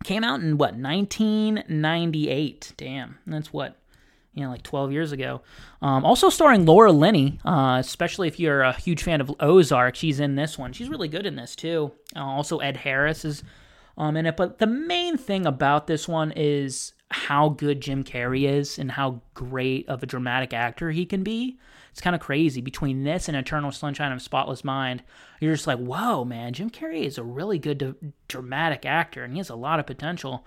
Came out in, what, nineteen ninety-eight. Damn, that's what, you know, like twelve years ago. Um, also starring Laura Linney, uh, especially if you're a huge fan of Ozark. She's in this one. She's really good in this, too. Uh, also, Ed Harris is... Um, in it, but the main thing about this one is how good Jim Carrey is and how great of a dramatic actor he can be. It's kind of crazy. Between this and Eternal Sunshine of a Spotless Mind, you're just like, whoa, man, Jim Carrey is a really good d- dramatic actor, and he has a lot of potential.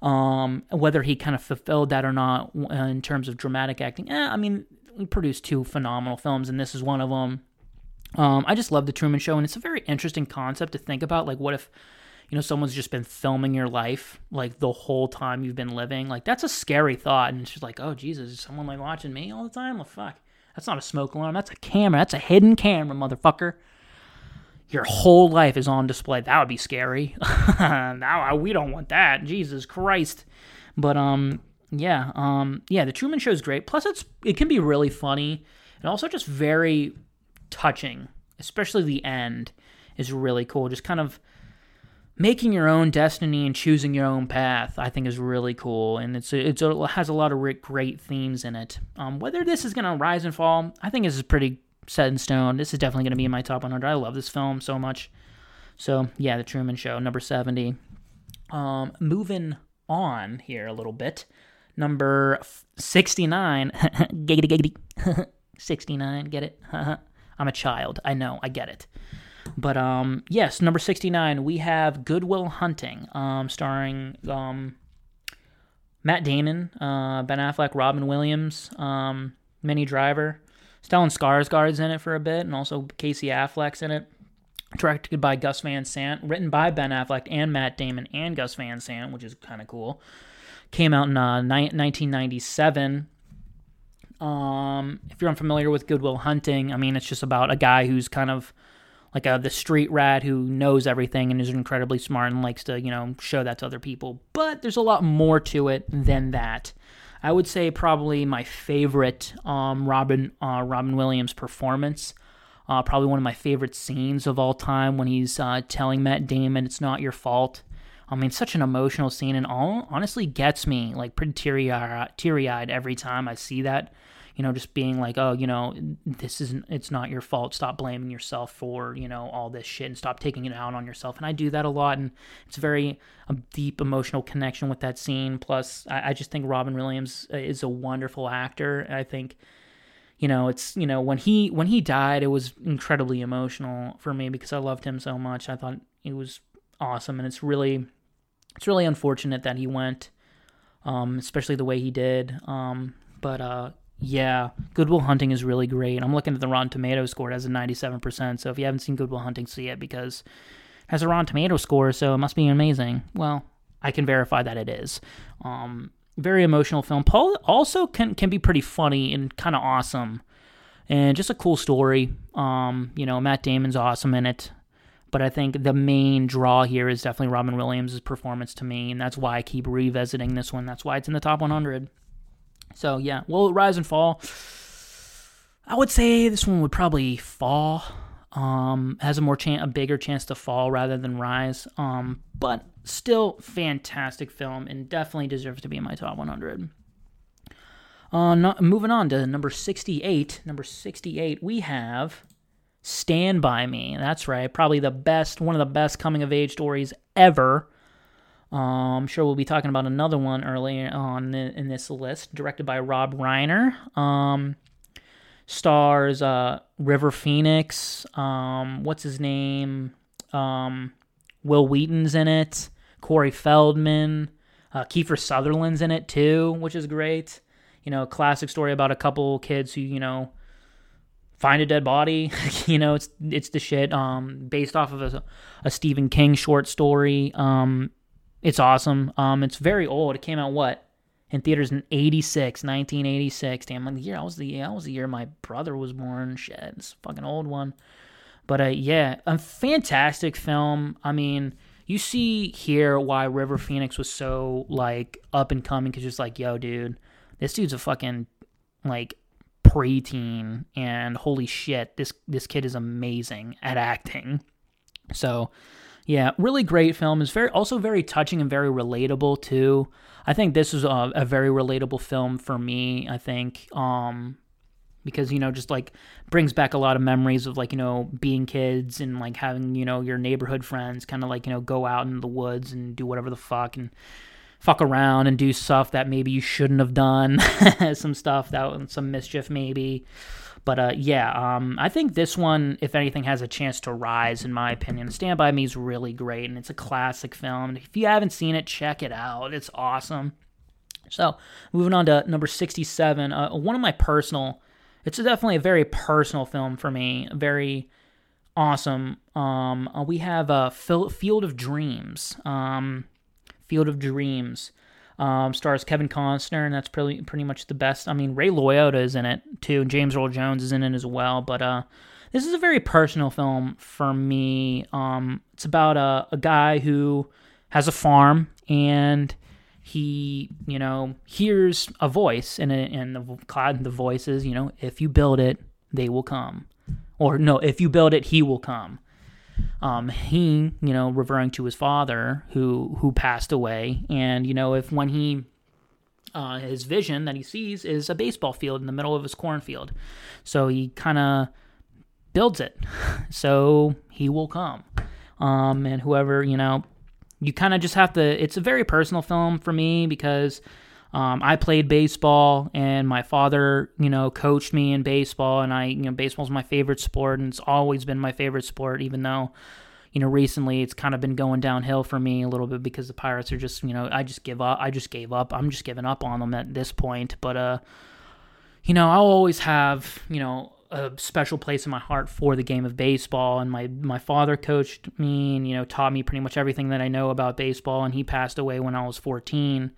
Um, whether he kind of fulfilled that or not in terms of dramatic acting, eh, I mean, he produced two phenomenal films, and this is one of them. Um, I just love The Truman Show, and it's a very interesting concept to think about. Like, what if... you know, someone's just been filming your life, like, the whole time you've been living. Like, that's a scary thought. And it's just like, oh, Jesus, is someone, like, watching me all the time? Well, fuck. That's not a smoke alarm. That's a camera. That's a hidden camera, motherfucker. Your whole life is on display. That would be scary. Now we don't want that. Jesus Christ. But, um, yeah. Um, yeah, The Truman Show is great. Plus, it's it can be really funny and also just very touching, especially the end is really cool. Just kind of... making your own destiny and choosing your own path, I think, is really cool, and it's it's it has a lot of great themes in it. Um, whether this is going to rise and fall, I think this is pretty set in stone. This is definitely going to be in my top one hundred. I love this film so much. So, yeah, The Truman Show, number seventy. Um, moving on here a little bit. Number sixty-nine. Giggity, giggity. sixty-nine, get it? I'm a child. I know. I get it. But, um, yes, number sixty-nine, we have Good Will Hunting, um, starring um, Matt Damon, uh, Ben Affleck, Robin Williams, um, Minnie Driver. Stellan Skarsgård's in it for a bit, and also Casey Affleck's in it. Directed by Gus Van Sant, written by Ben Affleck and Matt Damon and Gus Van Sant, which is kind of cool. Came out in uh, ni- nineteen ninety-seven. Um, if you're unfamiliar with Good Will Hunting, I mean, it's just about a guy who's kind of like a, the street rat who knows everything and is incredibly smart and likes to, you know, show that to other people. But there's a lot more to it than that. I would say probably my favorite um, Robin uh, Robin Williams performance. Uh, probably one of my favorite scenes of all time when he's uh, telling Matt Damon it's not your fault. I mean, such an emotional scene, and all honestly gets me like pretty teary-eyed every time I see that. You know, just being like, oh, you know, this isn't, it's not your fault. Stop blaming yourself for, you know, all this shit and stop taking it out on yourself. And I do that a lot, and it's very a deep emotional connection with that scene. Plus, I, I just think Robin Williams is a wonderful actor. I think, you know, it's, you know, when he, when he died, it was incredibly emotional for me because I loved him so much. I thought it was awesome, and it's really, it's really unfortunate that he went, um, especially the way he did. Um, but, uh, yeah, Good Will Hunting is really great. I'm looking at the Rotten Tomatoes score. It has a ninety-seven percent, so if you haven't seen Good Will Hunting, see it, because it has a Rotten Tomatoes score, so it must be amazing. Well, I can verify that it is. Um, very emotional film. Paul also can can be pretty funny and kind of awesome, and just a cool story. Um, you know, Matt Damon's awesome in it, but I think the main draw here is definitely Robin Williams' performance to me, and that's why I keep revisiting this one. That's why it's in the top one hundred. So, yeah, will it rise and fall? I would say this one would probably fall. Um, has a more chan- a bigger chance to fall rather than rise. Um, but still, fantastic film and definitely deserves to be in my top one hundred. Uh, not, moving on to number sixty-eight. Number sixty-eight, we have Stand by Me. That's right, probably the best, one of the best coming-of-age stories ever. Um, I'm sure we'll be talking about another one early on in this list. Directed by Rob Reiner. Um, stars uh, River Phoenix. Um, what's his name? Um, Will Wheaton's in it. Corey Feldman. Uh, Kiefer Sutherland's in it too, which is great. You know, classic story about a couple kids who, you know, find a dead body. You know, it's it's the shit. Um, based off of a, a Stephen King short story. Um... It's awesome. Um, it's very old. It came out, what, in theaters in eighty-six, nineteen eighty-six. Damn, like the year I was the I was the year my brother was born. Shit, it's a fucking old one. But uh, yeah, a fantastic film. I mean, you see here why River Phoenix was so like up and coming, because just like, yo, dude, this dude's a fucking like preteen, and holy shit, this this kid is amazing at acting. So. Yeah, really great film. It's very, also very touching and very relatable, too. I think this is a, a very relatable film for me, I think, um, because, you know, just, like, brings back a lot of memories of, like, you know, being kids and, like, having, you know, your neighborhood friends kind of, like, you know, go out in the woods and do whatever the fuck and fuck around and do stuff that maybe you shouldn't have done, some stuff, that some mischief maybe. But, uh, yeah, um, I think this one, if anything, has a chance to rise, in my opinion. Stand By Me is really great, and it's a classic film. If you haven't seen it, check it out. It's awesome. So, moving on to number sixty-seven, uh, one of my personal, it's definitely a very personal film for me, very awesome. Um, uh, we have uh, Field of Dreams. Um, Field of Dreams. Um, stars Kevin Costner, and that's pretty pretty much the best. I mean, Ray Liotta is in it too, and James Earl Jones is in it as well. But uh, this is a very personal film for me. Um, it's about a, a guy who has a farm, and he, you know, hears a voice, and and the, the voice is, you know, if you build it, they will come, or no, if you build it, he will come. Um, he, you know, referring to his father who, who passed away. And, you know, if when he, uh, his vision that he sees is a baseball field in the middle of his cornfield. So he kind of builds it. So he will come. Um, and whoever, you know, you kind of just have to, it's a very personal film for me because um, I played baseball and my father, you know, coached me in baseball, and I, you know, baseball's my favorite sport, and it's always been my favorite sport, even though, you know, recently it's kind of been going downhill for me a little bit because the Pirates are just, you know, I just give up. I just gave up. I'm just giving up on them at this point. But, uh, you know, I'll always have, you know, a special place in my heart for the game of baseball. And my, my father coached me and, you know, taught me pretty much everything that I know about baseball. And he passed away when I was fourteen.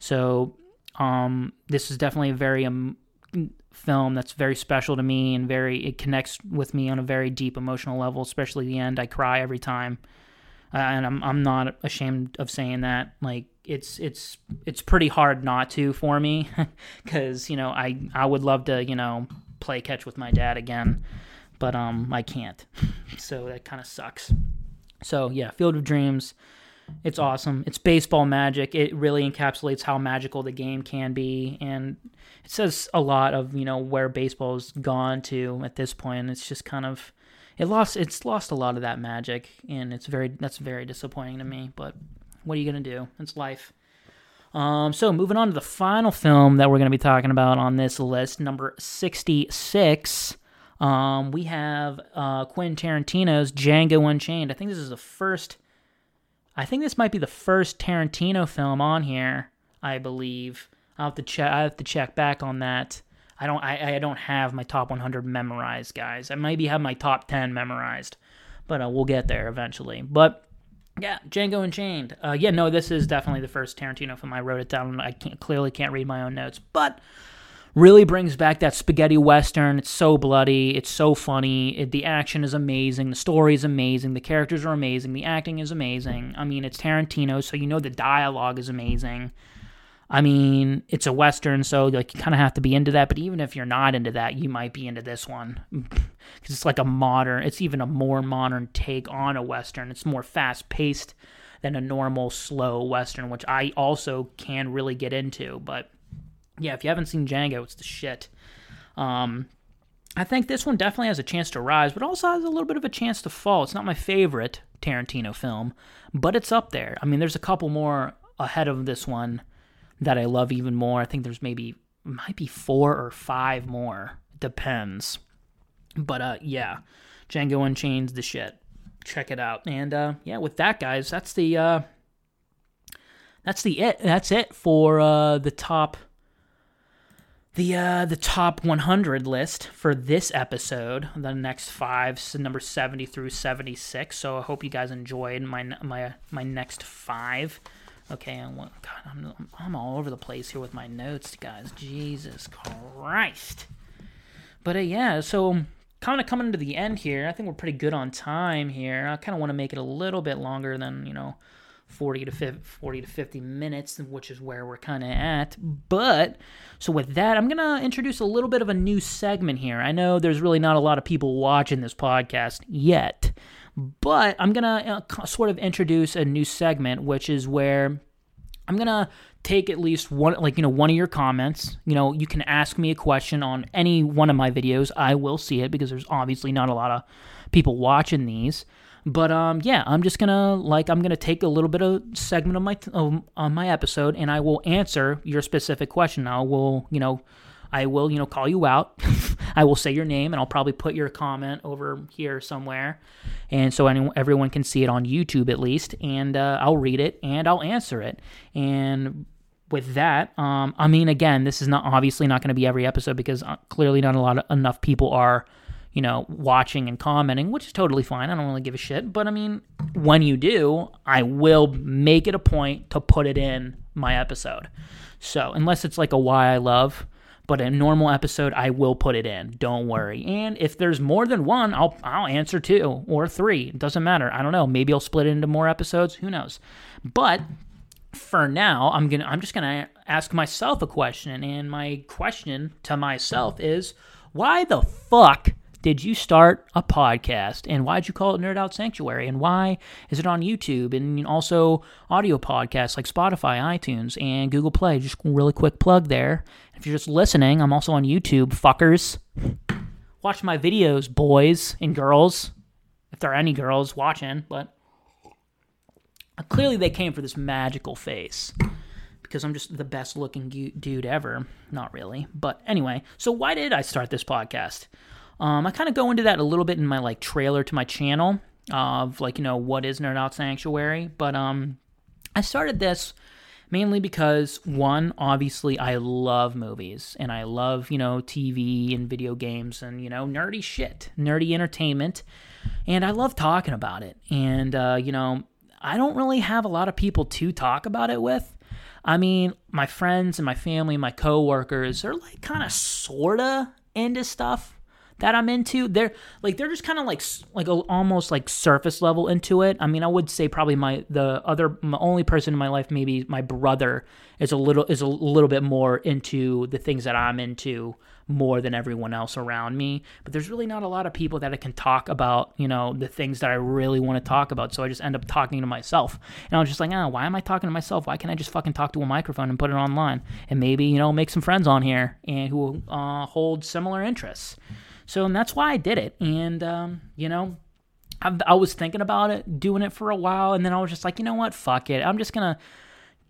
So um, this is definitely a very um, film that's very special to me, and very, it connects with me on a very deep emotional level, especially the end. I cry every time, uh, and I'm I'm not ashamed of saying that. Like it's it's it's pretty hard not to for me, because you know I I would love to you know play catch with my dad again, but um I can't, so that kind of sucks. So yeah, Field of Dreams. It's awesome. It's baseball magic. It really encapsulates how magical the game can be, and it says a lot of, you know, where baseball's gone to at this point. It's just kind of it lost it's lost a lot of that magic, and it's very that's very disappointing to me, but what are you going to do? It's life. Um so moving on to the final film that we're going to be talking about on this list, number sixty-six. Um we have uh Quentin Tarantino's Django Unchained. I think this is the first I think this might be the first Tarantino film on here, I believe. I'll have to check I have to check back on that. I don't I, I don't have my top one hundred memorized, guys. I maybe have my top ten memorized, but uh, we'll get there eventually. But yeah, Django Unchained. Uh, yeah, no, this is definitely the first Tarantino film. I wrote it down. I can't, clearly can't read my own notes, but really brings back that spaghetti western. It's so bloody. It's so funny. It, the action is amazing. The story is amazing. The characters are amazing. The acting is amazing. I mean, it's Tarantino, so you know the dialogue is amazing. I mean, it's a western, so like you kind of have to be into that. But even if you're not into that, you might be into this one, because it's like a modern. It's even a more modern take on a western. It's more fast-paced than a normal slow western, which I also can really get into, but. Yeah, if you haven't seen Django, it's the shit. Um, I think this one definitely has a chance to rise, but also has a little bit of a chance to fall. It's not my favorite Tarantino film, but it's up there. I mean, there's a couple more ahead of this one that I love even more. I think there's maybe, might be four or five more. Depends. But, uh, yeah, Django Unchained's the shit. Check it out. And, uh, yeah, with that, guys, that's the, uh, that's the it. That's it for uh, the top... The uh, the top one hundred list for this episode, the next five, so number seventy through seventy-six. So I hope you guys enjoyed my my my next five. Okay, I'm, God, I'm I'm all over the place here with my notes, guys. Jesus Christ! But uh, yeah, so kind of coming to the end here. I think we're pretty good on time here. I kind of want to make it a little bit longer than you know, forty to fifty minutes, which is where we're kind of at. But so with that, I'm gonna introduce a little bit of a new segment here. I know there's really not a lot of people watching this podcast yet, but I'm gonna uh, sort of introduce a new segment, which is where I'm gonna take at least one, like you know, one of your comments. You know, you can ask me a question on any one of my videos. I will see it because there's obviously not a lot of people watching these. But um, yeah, I'm just gonna like I'm gonna take a little bit of segment of my of, on my episode, and I will answer your specific question. I will you know, I will you know call you out. I will say your name, and I'll probably put your comment over here somewhere, and so anyone, everyone can see it on YouTube at least. And uh, I'll read it and I'll answer it. And with that, um, I mean, again, this is not obviously not going to be every episode because clearly not a lot of, enough people are. you know, watching and commenting, which is totally fine. I don't really give a shit. But, I mean, when you do, I will make it a point to put it in my episode. So, unless it's like a why I love, but a normal episode, I will put it in. Don't worry. And if there's more than one, I'll I'll answer two or three. It doesn't matter. I don't know. Maybe I'll split it into more episodes. Who knows? But for now, I'm gonna I'm just going to ask myself a question. And my question to myself is, why the fuck... did you start a podcast, and why'd you call it Nerd Out Sanctuary, and why is it on YouTube, and also audio podcasts like Spotify, iTunes, and Google Play? Just really quick plug there. If you're just listening, I'm also on YouTube, fuckers. Watch my videos, boys and girls. If there are any girls watching, but clearly they came for this magical face because I'm just the best looking dude ever. Not really. But anyway, so why did I start this podcast? Um, I kind of go into that a little bit in my like trailer to my channel of like, you know, what is Nerd Out Sanctuary? But um, I started this mainly because, one, obviously I love movies and I love, you know, T V and video games and, you know, nerdy shit, nerdy entertainment. And I love talking about it. And, uh, you know, I don't really have a lot of people to talk about it with. I mean, my friends and my family, my coworkers are like kind of sorta into stuff that I'm into. They're like they're just kind of like like almost like surface level into it. I mean, I would say probably my the other my only person in my life, maybe my brother, is a little is a little bit more into the things that I'm into more than everyone else around me. But there's really not a lot of people that I can talk about, you know, the things that I really want to talk about. So I just end up talking to myself. And I was just like, oh, why am I talking to myself? Why can't I just fucking talk to a microphone and put it online? And maybe, you know, make some friends on here and who will uh, hold similar interests. So and that's why I did it. And, um, you know, I, I was thinking about it, doing it for a while. And then I was just like, you know what? Fuck it. I'm just going to,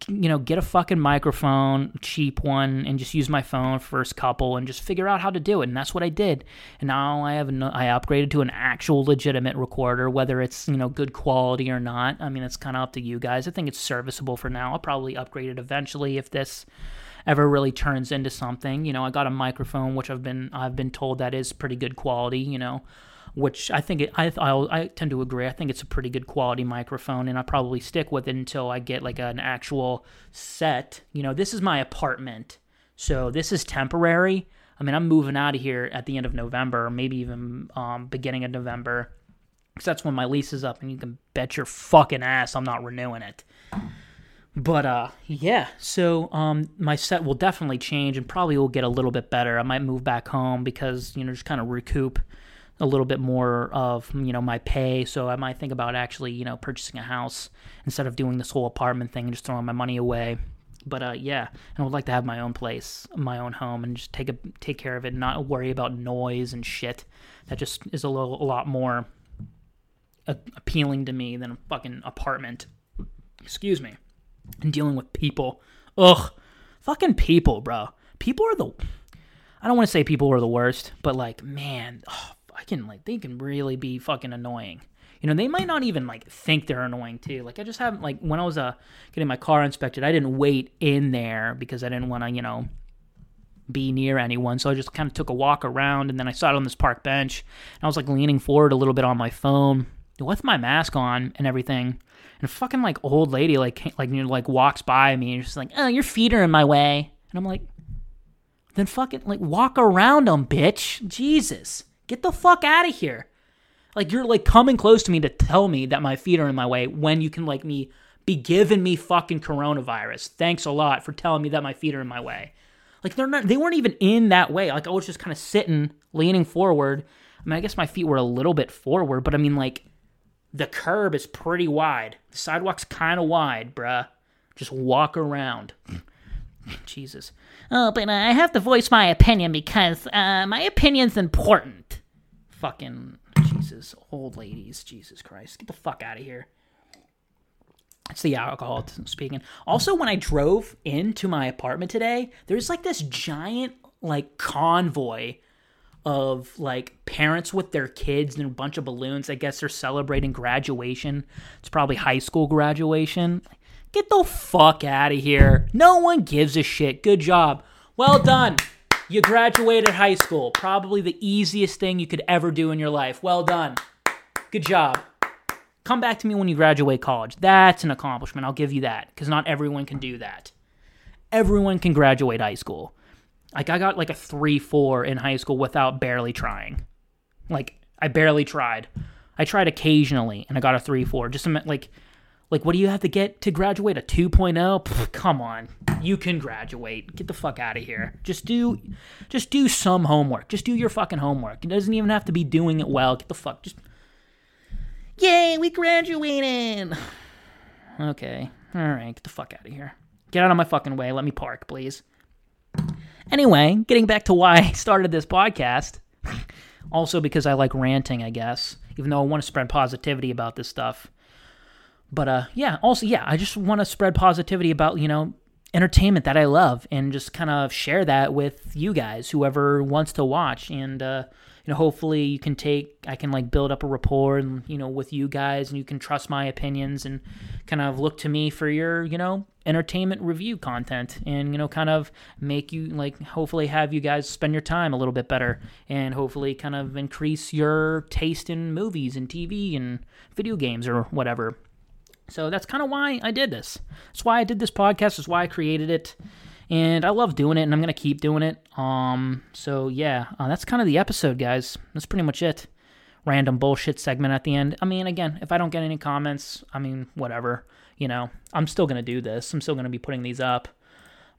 you know, get a fucking microphone, cheap one, and just use my phone first couple and just figure out how to do it. And that's what I did. And now I have an, I upgraded to an actual legitimate recorder, whether it's, you know, good quality or not. I mean, it's kind of up to you guys. I think it's serviceable for now. I'll probably upgrade it eventually if this ever really turns into something. You know, I got a microphone, which I've been I've been told that is pretty good quality, you know, which I think it, I, I I tend to agree. I think it's a pretty good quality microphone, and I'll probably stick with it until I get like an actual set. You know, this is my apartment, so this is temporary. I mean, I'm moving out of here at the end of November, maybe even um, beginning of November, because that's when my lease is up, and you can bet your fucking ass I'm not renewing it. But, uh, yeah, so um, my set will definitely change and probably will get a little bit better. I might move back home because, you know, just kind of recoup a little bit more of, you know, my pay. So I might think about actually, you know, purchasing a house instead of doing this whole apartment thing and just throwing my money away. But uh, yeah, and I would like to have my own place, my own home, and just take a take care of it, and not worry about noise and shit. That just is a, little, a lot more a- appealing to me than a fucking apartment. Excuse me. And dealing with people. Ugh, fucking people, bro. People are the. I don't want to say people are the worst, but like, man. Oh, I can like they can really be fucking annoying. You know, they might not even like think they're annoying too. Like I just haven't like when I was uh getting my car inspected, I didn't wait in there because I didn't want to, you know, be near anyone. So I just kind of took a walk around, and then I sat on this park bench, and I was like leaning forward a little bit on my phone with my mask on and everything. And a fucking like old lady like like you know, like walks by me and she's like, "Oh, your feet are in my way." And I'm like, "Then fucking like walk around them, bitch. Jesus. Get the fuck out of here. Like, you're, like, coming close to me to tell me that my feet are in my way when you can, like, me be giving me fucking coronavirus. Thanks a lot for telling me that my feet are in my way." Like, they're not, they weren't even in that way. Like, I was just kind of sitting, leaning forward. I mean, I guess my feet were a little bit forward, but, I mean, like, the curb is pretty wide. The sidewalk's kind of wide, bruh. Just walk around. Jesus. "Oh, but uh, I have to voice my opinion because uh, my opinion's important." Fucking Jesus, old ladies, Jesus Christ. Get the fuck out of here. It's the alcohol speaking. Also, when I drove into my apartment today, there's like this giant like convoy of like parents with their kids and a bunch of balloons. I guess they're celebrating graduation. It's probably high school graduation. Get the fuck out of here. No one gives a shit. Good job. Well done. You graduated high school. Probably the easiest thing you could ever do in your life. Well done. Good job. Come back to me when you graduate college. That's an accomplishment. I'll give you that, because not everyone can do that. Everyone can graduate high school. Like, I got like a three four in high school without barely trying. Like, I barely tried. I tried occasionally, and I got a three four. Just like... Like, what do you have to get to graduate? A two point oh? Pfft, come on. You can graduate. Get the fuck out of here. Just do just do some homework. Just do your fucking homework. It doesn't even have to be doing it well. Get the fuck. Just, yay, we graduated. Okay. All right. Get the fuck out of here. Get out of my fucking way. Let me park, please. Anyway, getting back to why I started this podcast. Also because I like ranting, I guess, even though I want to spread positivity about this stuff. But uh, yeah, also, yeah, I just want to spread positivity about, you know, entertainment that I love and just kind of share that with you guys, whoever wants to watch. And, uh, you know, hopefully you can take, I can like build up a rapport and, you know, with you guys, and you can trust my opinions and kind of look to me for your, you know, entertainment review content, and, you know, kind of make you like, hopefully have you guys spend your time a little bit better, and hopefully kind of increase your taste in movies and T V and video games or whatever. So that's kind of why I did this. That's why I did this podcast. That's why I created it. And I love doing it, and I'm going to keep doing it. Um. So, yeah, uh, that's kind of the episode, guys. That's pretty much it. Random bullshit segment at the end. I mean, again, if I don't get any comments, I mean, whatever. You know, I'm still going to do this. I'm still going to be putting these up.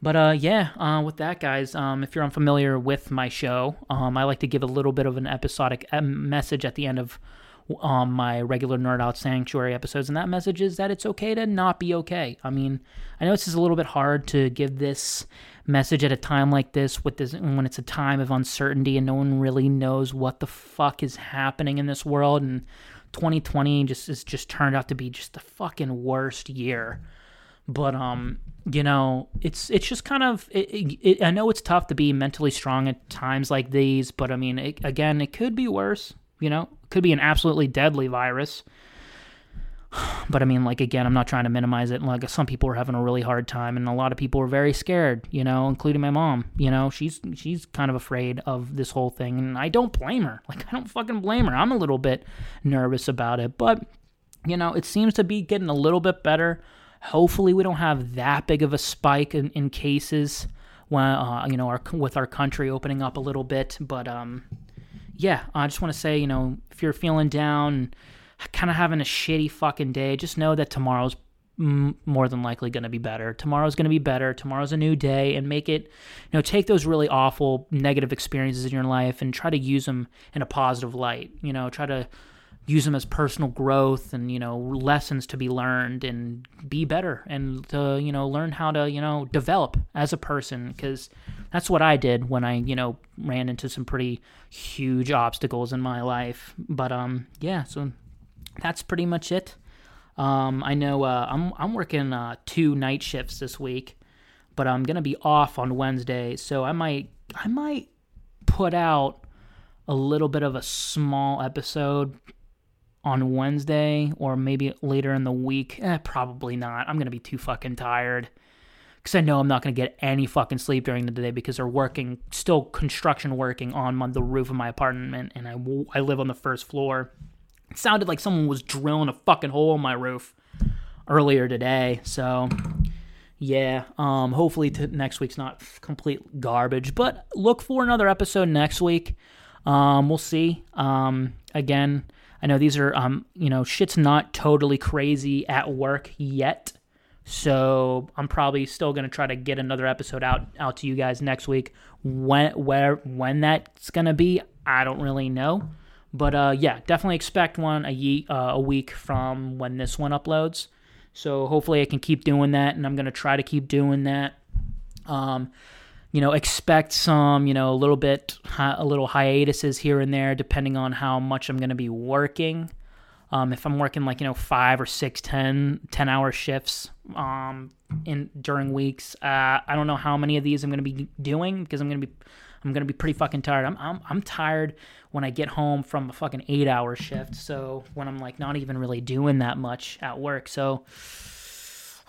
But, uh, yeah, uh, with that, guys, um, if you're unfamiliar with my show, um, I like to give a little bit of an episodic message at the end of Um, my regular Nerd Out Sanctuary episodes, and that message is that it's okay to not be okay. I mean, I know it's just a little bit hard to give this message at a time like this, with this, when it's a time of uncertainty and no one really knows what the fuck is happening in this world, and twenty twenty just is just turned out to be just the fucking worst year. But um, you know, it's it's just kind of it, it, it, I know it's tough to be mentally strong at times like these, but I mean, it, again, it could be worse. You know, could be an absolutely deadly virus. But I mean, like, again, I'm not trying to minimize it. Like, some people are having a really hard time, and a lot of people are very scared, you know, including my mom. You know, she's she's kind of afraid of this whole thing, and I don't blame her. Like, I don't fucking blame her. I'm a little bit nervous about it, but, you know, it seems to be getting a little bit better. Hopefully we don't have that big of a spike in, in cases when, uh, you know, our, with our country opening up a little bit, but, um... yeah, I just want to say, you know, if you're feeling down, kind of having a shitty fucking day, just know that tomorrow's m- more than likely going to be better. Tomorrow's going to be better. Tomorrow's a new day, and make it, you know, take those really awful negative experiences in your life and try to use them in a positive light. You know, try to use them as personal growth and, you know, lessons to be learned, and be better, and to, you know, learn how to, you know, develop as a person, because that's what I did when I, you know, ran into some pretty huge obstacles in my life. But, um, yeah, so that's pretty much it. Um, I know, uh, I'm, I'm working, uh, two night shifts this week, but I'm going to be off on Wednesday, so I might, I might put out a little bit of a small episode on Wednesday, or maybe later in the week. Eh, probably not. I'm going to be too fucking tired, because I know I'm not going to get any fucking sleep during the day, because they're working, still construction working on my, the roof of my apartment, and I, I live on the first floor. It sounded like someone was drilling a fucking hole in my roof earlier today, so yeah, um, hopefully t- next week's not complete garbage, but look for another episode next week. Um, we'll see. Um, again, I know these are, um, you know, shit's not totally crazy at work yet, so I'm probably still going to try to get another episode out, out to you guys next week. When, where, when that's going to be, I don't really know, but, uh, yeah, definitely expect one a, ye- uh, a week from when this one uploads, so hopefully I can keep doing that, and I'm going to try to keep doing that. Um, you know, expect some, you know, a little bit, a little hiatuses here and there, depending on how much I'm going to be working. Um, if I'm working like, you know, five or six, ten, ten-hour shifts um, in during weeks, uh, I don't know how many of these I'm going to be doing, because I'm going to be, I'm going to be pretty fucking tired. I'm, I'm, I'm tired when I get home from a fucking eight-hour shift. So when I'm like not even really doing that much at work, so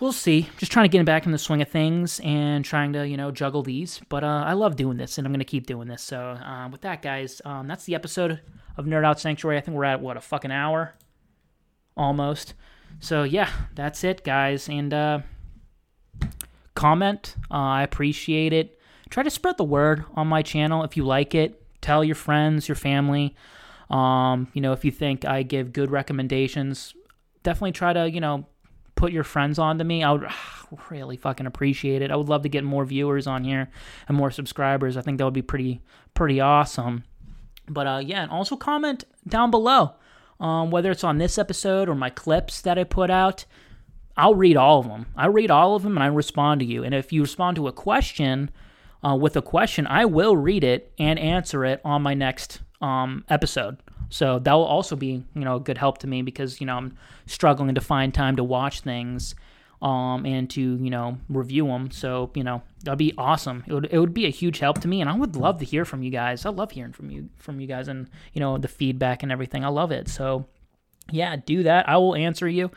we'll see. Just trying to get back in the swing of things and trying to, you know, juggle these. But uh, I love doing this, and I'm going to keep doing this. So uh, with that, guys, um, that's the episode of Nerd Out Sanctuary. I think we're at, what, a fucking hour? Almost. So, yeah, that's it, guys. And uh, comment. Uh, I appreciate it. Try to spread the word on my channel if you like it. Tell your friends, your family. Um, you know, if you think I give good recommendations, definitely try to, you know, put your friends on to me. I would ugh, really fucking appreciate it. I would love to get more viewers on here and more subscribers. I think that would be pretty pretty awesome. But uh, yeah, and also comment down below, um, whether it's on this episode or my clips that I put out. I'll read all of them. I read all of them, and I respond to you. And if you respond to a question uh, with a question, I will read it and answer it on my next um, episode. So that will also be, you know, a good help to me because, you know, I'm struggling to find time to watch things um, and to, you know, review them. So, you know, that'd be awesome. It would, it would be a huge help to me, and I would love to hear from you guys. I love hearing from you, from you guys, and, you know, the feedback and everything. I love it. So, yeah, do that. I will answer you.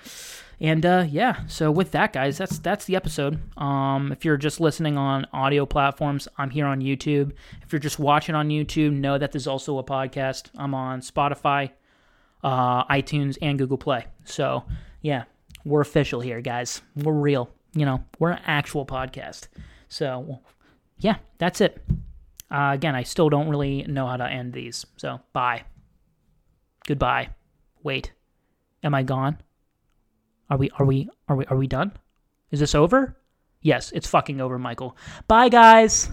And, uh, yeah, so with that, guys, that's that's the episode. Um, if you're just listening on audio platforms, I'm here on YouTube. If you're just watching on YouTube, know that there's also a podcast. I'm on Spotify, uh, iTunes, and Google Play. So, yeah, we're official here, guys. We're real. You know, we're an actual podcast. So, yeah, that's it. Uh, again, I still don't really know how to end these. So, bye. Goodbye. Wait, am I gone? Are we, are we, are we, are we done? Is this over? Yes, it's fucking over, Michael. Bye, guys.